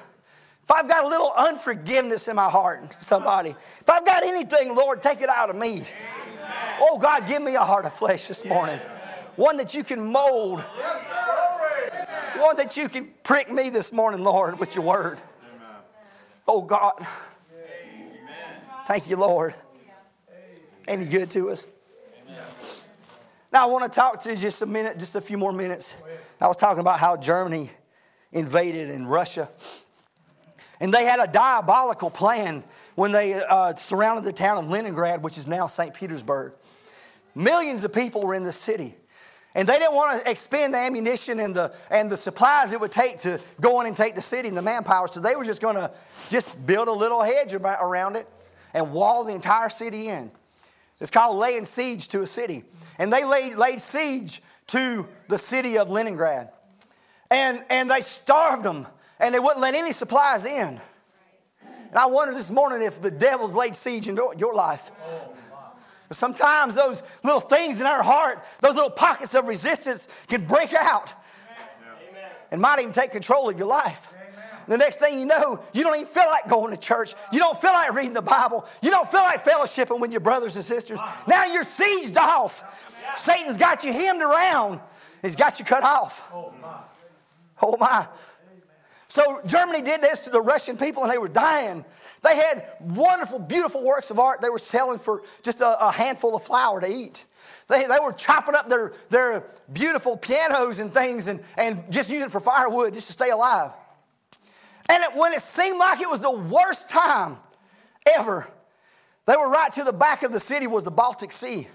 if I've got a little unforgiveness in my heart, somebody, if I've got anything, Lord, take it out of me. Oh, God, give me a heart of flesh this morning. One that you can mold. One that you can prick me this morning, Lord, with your word. Oh, God. Thank you, Lord. Ain't he good to us? Now, I want to talk to you just a few more minutes. I was talking about how Germany invaded in Russia. And they had a diabolical plan when they surrounded the town of Leningrad, which is now Saint Petersburg. Millions of people were in the city. And they didn't want to expend the ammunition and the supplies it would take to go in and take the city and the manpower. So they were just going to build a little hedge around it and wall the entire city in. It's called laying siege to a city. And they laid siege to the city of Leningrad. And they starved them. And they wouldn't let any supplies in. And I wonder this morning if the devil's laid siege in your life. Sometimes those little things in our heart, those little pockets of resistance can break out. And might even take control of your life. And the next thing you know, you don't even feel like going to church. You don't feel like reading the Bible. You don't feel like fellowshipping with your brothers and sisters. Now you're sieged off. Satan's got you hemmed around. He's got you cut off. Oh my. So Germany did this to the Russian people, and they were dying. They had wonderful, beautiful works of art they were selling for just a handful of flour to eat. They were chopping up their beautiful pianos and things and just using it for firewood just to stay alive. And when it seemed like it was the worst time ever, they were right to the back of the city was the Baltic Sea.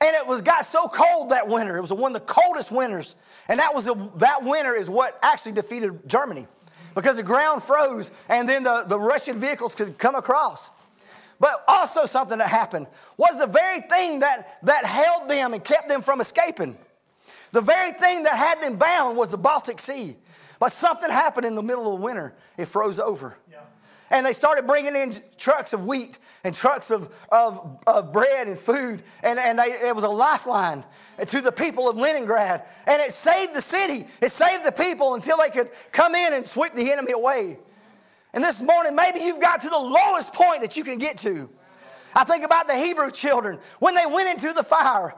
And it was got so cold that winter. It was one of the coldest winters. And that winter is what actually defeated Germany, because the ground froze and then the Russian vehicles could come across. But also something that happened was the very thing that held them and kept them from escaping. The very thing that had them bound was the Baltic Sea. But something happened in the middle of the winter. It froze over. Yeah. And they started bringing in trucks of wheat and trucks of bread and food. And it was a lifeline to the people of Leningrad. And it saved the city. It saved the people until they could come in and sweep the enemy away. And this morning, maybe you've got to the lowest point that you can get to. I think about the Hebrew children when they went into the fire.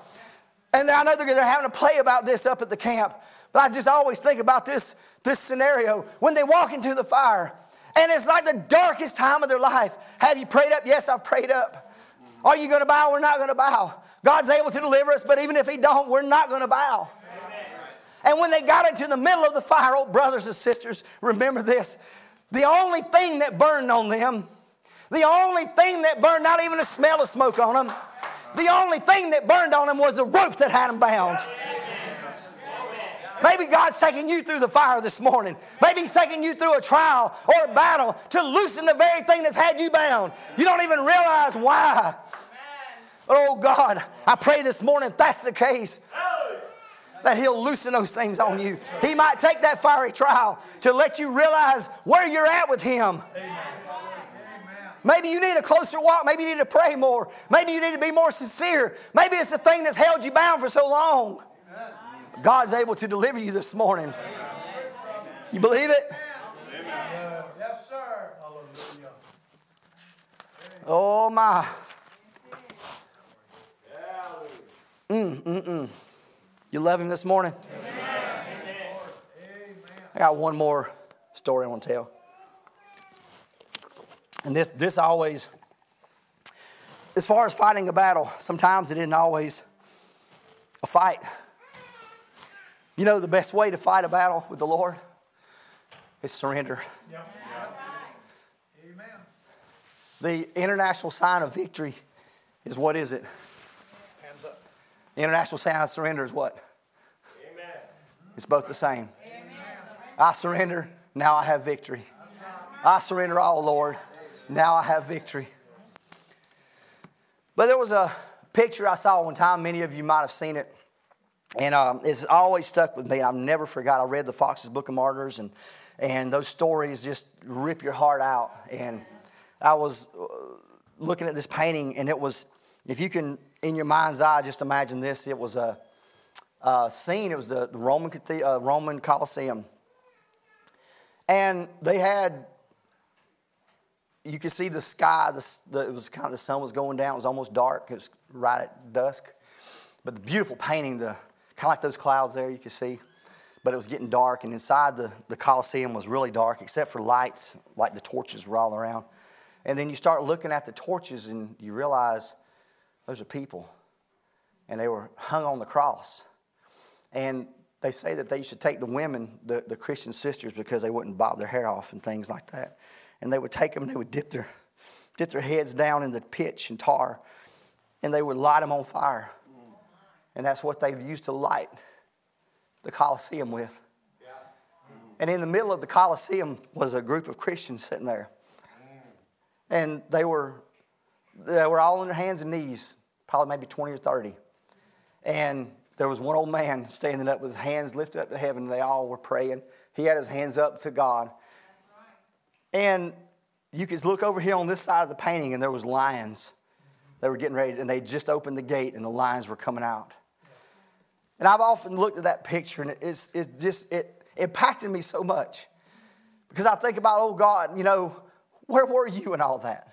And I know they're having a play about this up at the camp. But I just always think about this scenario when they walk into the fire. And it's like the darkest time of their life. Have you prayed up? Yes, I've prayed up. Are you going to bow? We're not going to bow. God's able to deliver us, but even if he don't, we're not going to bow. Amen. And when they got into the middle of the fire, oh, brothers and sisters, remember this. The only thing that burned on them, the only thing that burned, not even a smell of smoke on them, the only thing that burned on them was the ropes that had them bound. Maybe God's taking you through the fire this morning. Maybe he's taking you through a trial or a battle to loosen the very thing that's had you bound. You don't even realize why. Oh, God, I pray this morning if that's the case, that he'll loosen those things on you. He might take that fiery trial to let you realize where you're at with him. Maybe you need a closer walk. Maybe you need to pray more. Maybe you need to be more sincere. Maybe it's the thing that's held you bound for so long. God's able to deliver you this morning. You believe it? Yes, sir. Oh, my. You love him this morning? I got one more story I want to tell. And this always, as far as fighting a battle, sometimes it isn't always a fight. You know the best way to fight a battle with the Lord is surrender. Yep. Amen. The international sign of victory is what is it? Hands up. The international sign of surrender is what? Amen. It's both the same. Amen. I surrender, now I have victory. I surrender all, Lord, now I have victory. But there was a picture I saw one time. Many of you might have seen it. And it's always stuck with me. I've never forgot. I read the Fox's Book of Martyrs, and those stories just rip your heart out. And I was looking at this painting, and it was, if you can, in your mind's eye, just imagine this. It was a scene. It was the Roman Colosseum. And they had, you could see the sky. It was kind of, the sun was going down. It was almost dark. It was right at dusk. But the beautiful painting, kind of like those clouds there, you can see. But it was getting dark, and inside the Colosseum was really dark, except for lights, like the torches were all around. And then you start looking at the torches, and you realize those are people. And they were hung on the cross. And they say that they used to take the women, the Christian sisters, because they wouldn't bob their hair off and things like that. And they would take them, and they would dip their heads down in the pitch and tar, and they would light them on fire. And that's what they used to light the Colosseum with. Yeah. And in the middle of the Colosseum was a group of Christians sitting there. And they were all on their hands and knees, probably maybe 20 or 30. And there was one old man standing up with his hands lifted up to heaven. They all were praying. He had his hands up to God. And you could look over here on this side of the painting, and there was lions. They were getting ready, and they just opened the gate, and the lions were coming out. And I've often looked at that picture, and it just impacted me so much, because I think about, oh, God, you know, where were you in all that?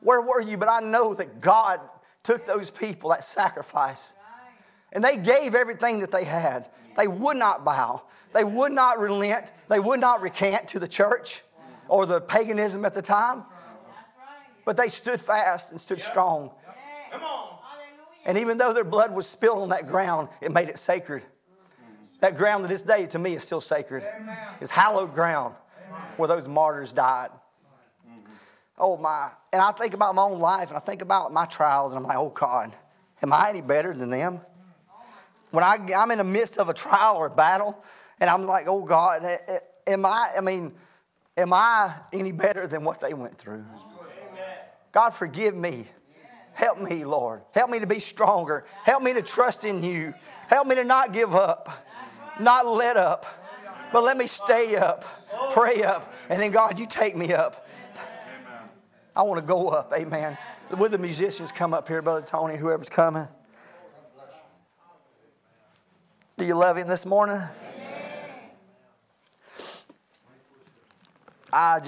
Where were you? But I know that God took those people, that sacrifice, and they gave everything that they had. They would not bow. They would not relent. They would not recant to the church or the paganism at the time. But they stood fast and stood strong. Come on. And even though their blood was spilled on that ground, it made it sacred. That ground to this day, to me, is still sacred. It's hallowed ground. where those martyrs died. Oh, my. And I think about my own life, and I think about my trials, and I'm like, oh, God, am I any better than them? When I'm in the midst of a trial or a battle, and I'm like, oh, God, am I any better than what they went through? God, forgive me. Help me, Lord. Help me to be stronger. Help me to trust in you. Help me to not give up, not let up, but let me stay up, pray up, and then, God, you take me up. I want to go up, amen. Would the musicians come up here, Brother Tony, whoever's coming? Do you love him this morning? Amen.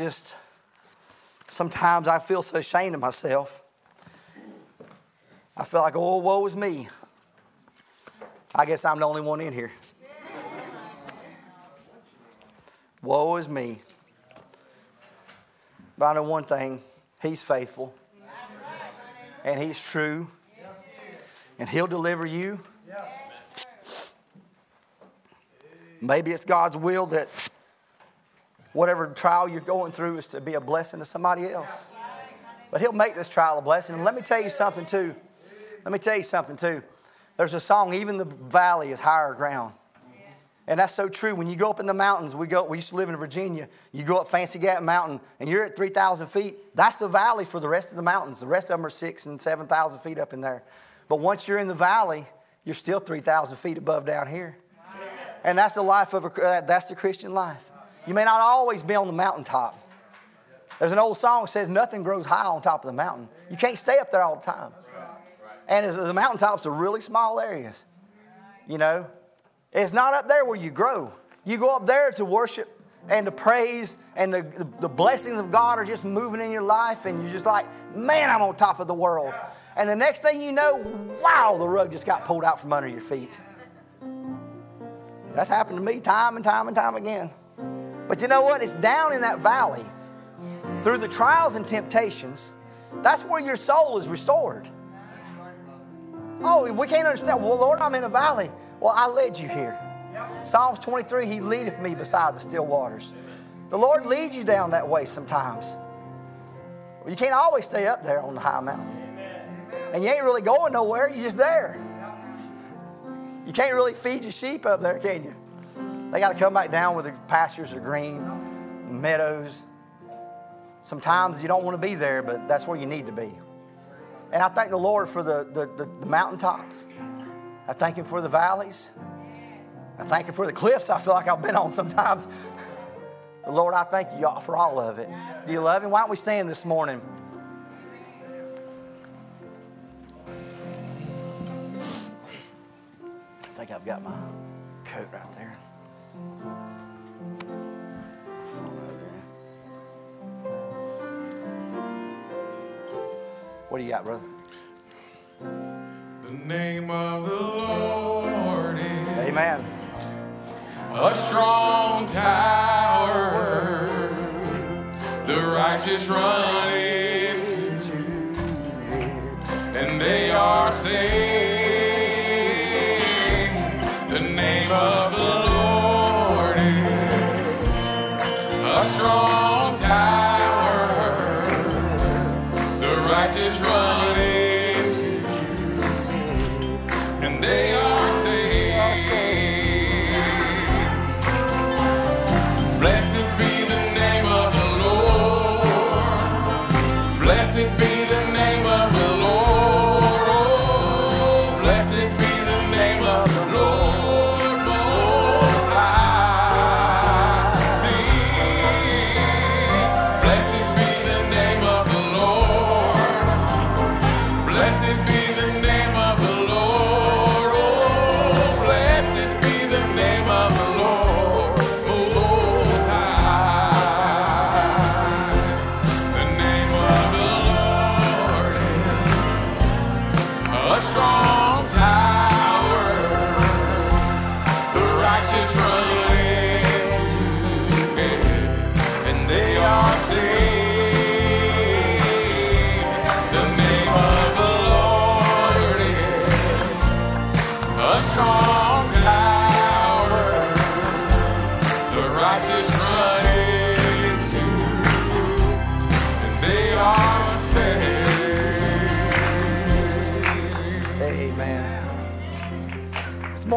Sometimes I feel so ashamed of myself. I feel like, oh, woe is me. I guess I'm the only one in here. Woe is me. But I know one thing. He's faithful, and he's true, and he'll deliver you. Maybe it's God's will that whatever trial you're going through is to be a blessing to somebody else. But he'll make this trial a blessing. And let me tell you something, too. There's a song, even the valley is higher ground. And that's so true. When you go up in the mountains, we used to live in Virginia. You go up Fancy Gap Mountain, and you're at 3,000 feet. That's the valley for the rest of the mountains. The rest of them are 6,000 and 7,000 feet up in there. But once you're in the valley, you're still 3,000 feet above down here. And that's the life of that's the Christian life. You may not always be on the mountaintop. There's an old song that says nothing grows high on top of the mountain. You can't stay up there all the time. And the mountaintops are really small areas, you know. It's not up there where you grow. You go up there to worship and to praise, and the blessings of God are just moving in your life, and you're just like, man, I'm on top of the world. And the next thing you know, wow, the rug just got pulled out from under your feet. That's happened to me time and time and time again. But you know what? It's down in that valley, through the trials and temptations, that's where your soul is restored. Oh, we can't understand. Well, Lord, I'm in a valley. Well, I led you here. Psalms 23, he leadeth me beside the still waters. The Lord leads you down that way sometimes. You can't always stay up there on the high mountain. And you ain't really going nowhere. You're just there. You can't really feed your sheep up there, can you? They got to come back down where the pastures are green, meadows. Sometimes you don't want to be there, but that's where you need to be. And I thank the Lord for the mountaintops. I thank him for the valleys. I thank him for the cliffs I feel like I've been on sometimes. But Lord, I thank you for all of it. Do you love him? Why don't we stand this morning? I think I've got my coat right there. What do you got, brother? The name of the Lord is Amen. A strong tower. The righteous run into and they are saved. The name of the Lord is a strong tower. The righteous run into Blessed be the name of the Lord.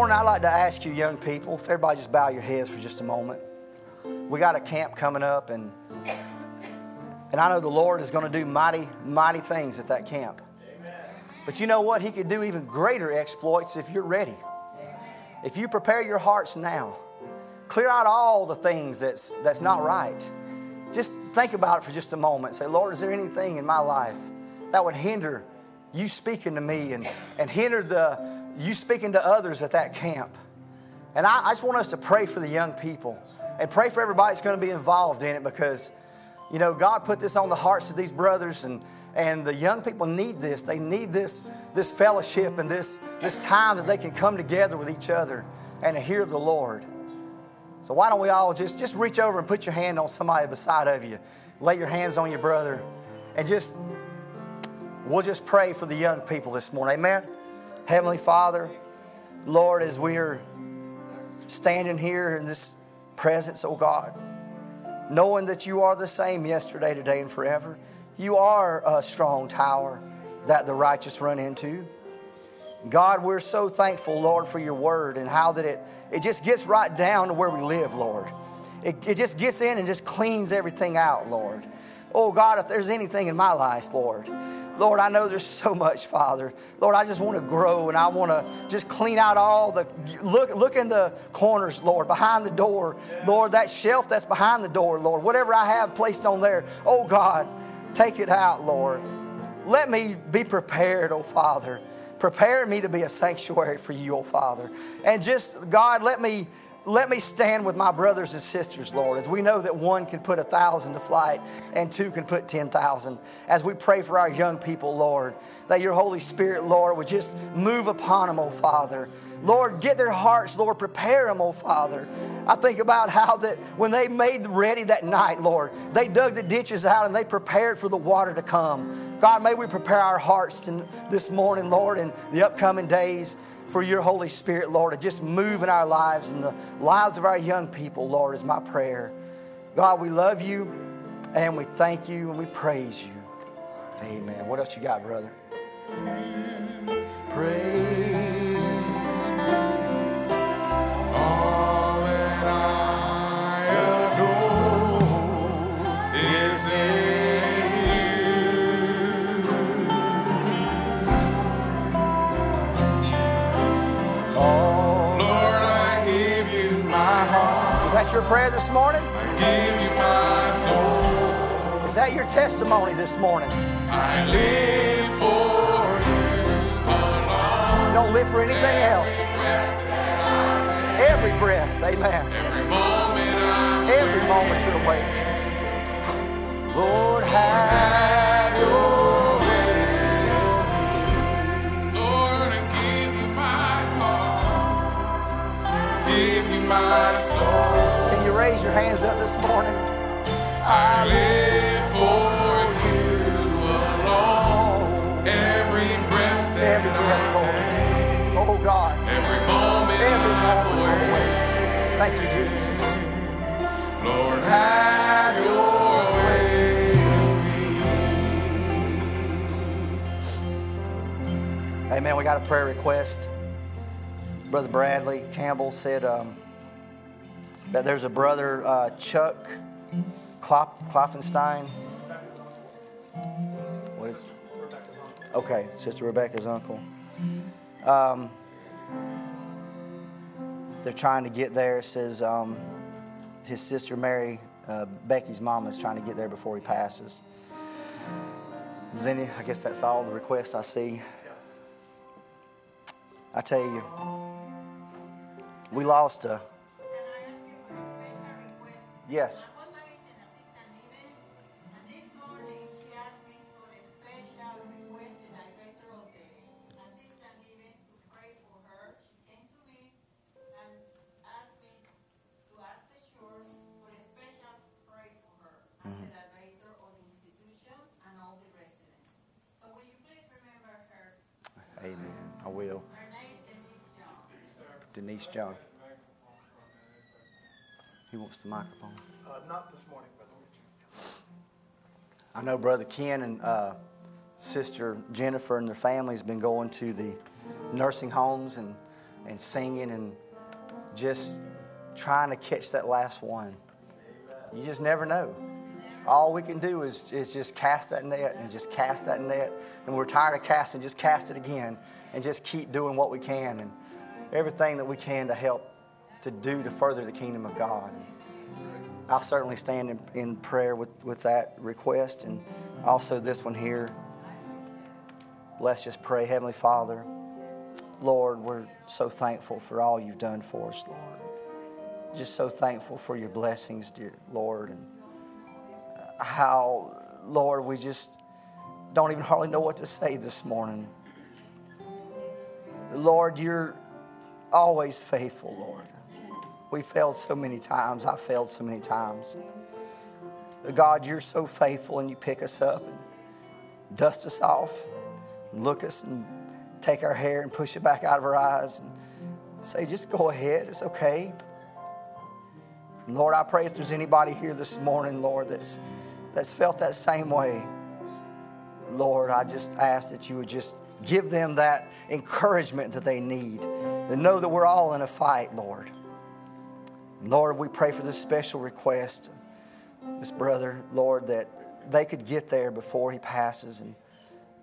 morning, I'd like to ask you young people, if everybody just bow your heads for just a moment. We got a camp coming up, and I know the Lord is going to do mighty, mighty things at that camp. Amen. But you know what? He could do even greater exploits if you're ready. Amen. If you prepare your hearts now, clear out all the things that's not right. Just think about it for just a moment. Say, Lord, is there anything in my life that would hinder you speaking to me and hinder you speaking to others at that camp? And I just want us to pray for the young people and pray for everybody that's going to be involved in it, because, you know, God put this on the hearts of these brothers, and the young people need this. They need this fellowship and this time that they can come together with each other and to hear of the Lord. So why don't we all just reach over and put your hand on somebody beside of you. Lay your hands on your brother, and we'll just pray for the young people this morning. Amen. Heavenly Father, Lord, as we are standing here in this presence, oh God, knowing that you are the same yesterday, today, and forever. You are a strong tower that the righteous run into. God, we're so thankful, Lord, for your word and how that it just gets right down to where we live, Lord. It just gets in and just cleans everything out, Lord. Oh, God, if there's anything in my life, Lord, I know there's so much, Father. Lord, I just want to grow, and I want to just clean out all the... Look in the corners, Lord, behind the door. Lord, that shelf that's behind the door, Lord, whatever I have placed on there, oh, God, take it out, Lord. Let me be prepared, oh, Father. Prepare me to be a sanctuary for you, oh Father. And just, God, let me stand with my brothers and sisters, Lord, as we know that one can put 1,000 to flight and two can put 10,000. As we pray for our young people, Lord, that your Holy Spirit, Lord, would just move upon them, oh Father. Lord, get their hearts, Lord, prepare them, oh Father. I think about how that when they made ready that night, Lord, they dug the ditches out and they prepared for the water to come. God, may we prepare our hearts this morning, Lord, in the upcoming days for your Holy Spirit, Lord, to just move in our lives and the lives of our young people, Lord, is my prayer. God, we love you and we thank you and we praise you. Amen. What else you got, brother? Praise. All that I adore is in you. Oh, Lord, I give you my heart. Was that your prayer this morning? I give you my soul. Is that your testimony this morning? I live for you alone. You don't live for anything else. Every breath, amen. Every moment you're awake. Lord, have your way. Lord, I give you my heart. Give you my soul. Can you raise your hands up this morning? I live for you alone. Every breath, Lord. Oh, God. Thank you, Jesus. Lord, have your way with me. Amen. We got a prayer request. Brother Bradley Campbell said that there's a brother, Chuck Kloffenstein. Okay, Sister Rebecca's uncle. They're trying to get there. It says his sister Mary, Becky's mom, is trying to get there before he passes. Zenny, I guess that's all the requests I see. I tell you, we lost a... Yes. Denise John. He wants the microphone. Not this morning, Brother Richard. I know Brother Ken and Sister Jennifer and their family has been going to the nursing homes and and singing and just trying to catch that last one. You just never know. All we can do is just cast that net and just cast that net. And we're tired of casting, just cast it again and just keep doing what we can and everything that we can to help to do to further the kingdom of God. I'll certainly stand in prayer with that request and also this one here. Let's just pray. Heavenly Father, Lord, we're so thankful for all you've done for us, Lord. Just so thankful for your blessings, dear Lord, and how, Lord, we just don't even hardly know what to say this morning. Lord, you're always faithful, Lord. We failed so many times. I failed so many times. God, you're so faithful, and you pick us up and dust us off and look us and take our hair and push it back out of our eyes and say, just go ahead. It's okay. And Lord, I pray if there's anybody here this morning, Lord, that's felt that same way. Lord, I just ask that you would just give them that encouragement that they need and know that we're all in a fight, Lord. And Lord, we pray for this special request, this brother, Lord, that they could get there before he passes. And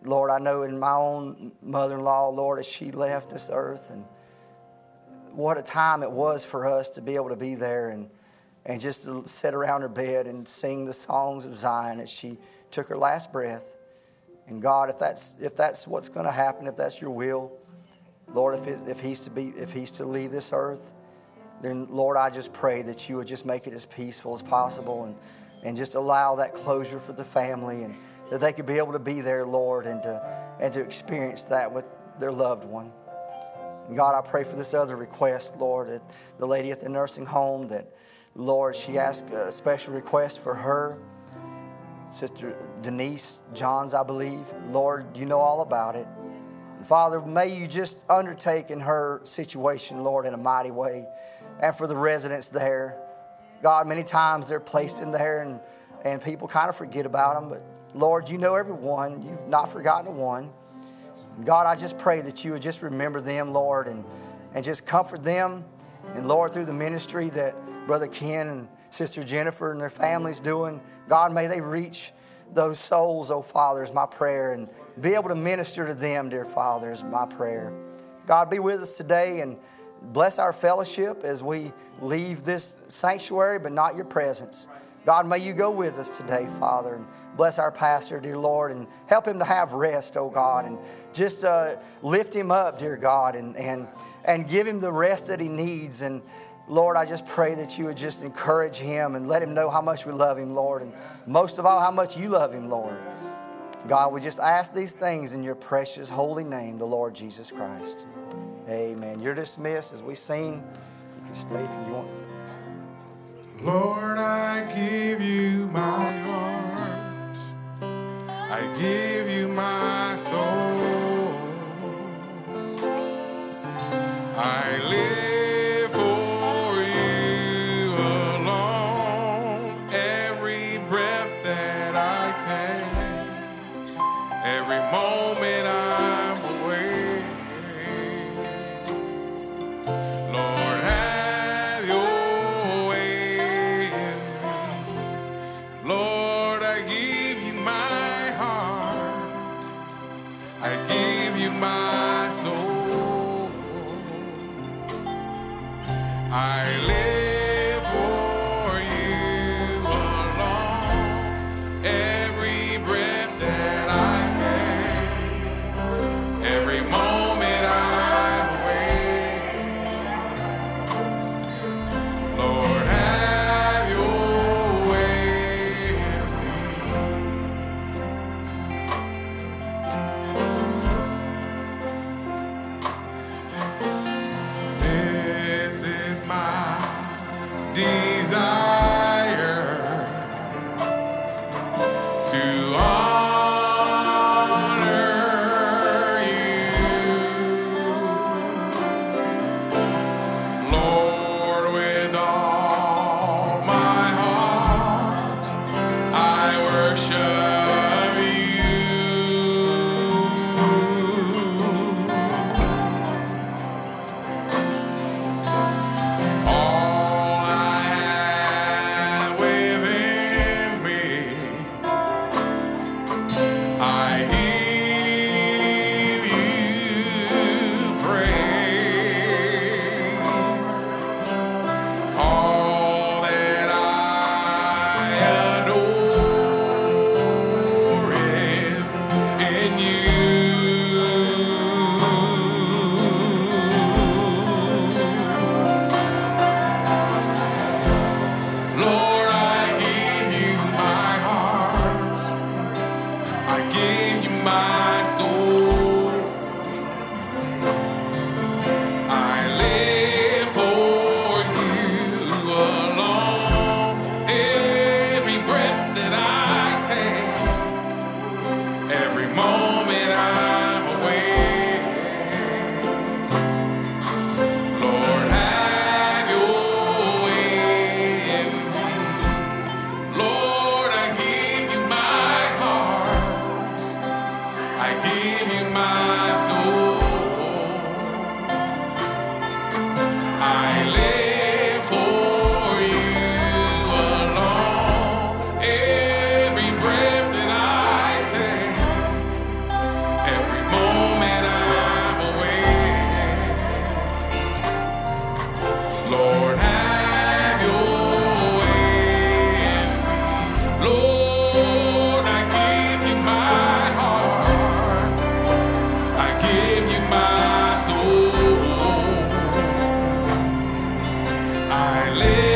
Lord, I know in my own mother-in-law, Lord, as she left this earth, and what a time it was for us to be able to be there and just to sit around her bed and sing the songs of Zion as she took her last breath. And God, if that's what's going to happen, if that's your will, Lord, if he's to leave this earth, then Lord, I just pray that you would just make it as peaceful as possible and just allow that closure for the family and that they could be able to be there, Lord, and to experience that with their loved one. And God, I pray for this other request, Lord, that the lady at the nursing home, that Lord, she asked a special request for her, Sister Denise John, I believe. Lord, you know all about it. And Father, may you just undertake in her situation, Lord, in a mighty way. And for the residents there, God, many times they're placed in there and people kind of forget about them. But Lord, you know everyone. You've not forgotten one. And God, I just pray that you would just remember them, Lord, and just comfort them. And Lord, through the ministry that Brother Ken and Sister Jennifer and their families doing, God, may they reach those souls, oh Father, is my prayer, and be able to minister to them, dear Father, is my prayer. God, be with us today and bless our fellowship as we leave this sanctuary, but not your presence. God, may you go with us today, Father, and bless our pastor, dear Lord, and help him to have rest, oh God, and just lift him up, dear God, and give him the rest that he needs. And Lord, I just pray that you would just encourage him and let him know how much we love him, Lord, and most of all, how much you love him, Lord. God, we just ask these things in your precious holy name, the Lord Jesus Christ. Amen. You're dismissed as we sing. You can stay if you want. Lord, I give you my heart. I give you my soul. I live. I live.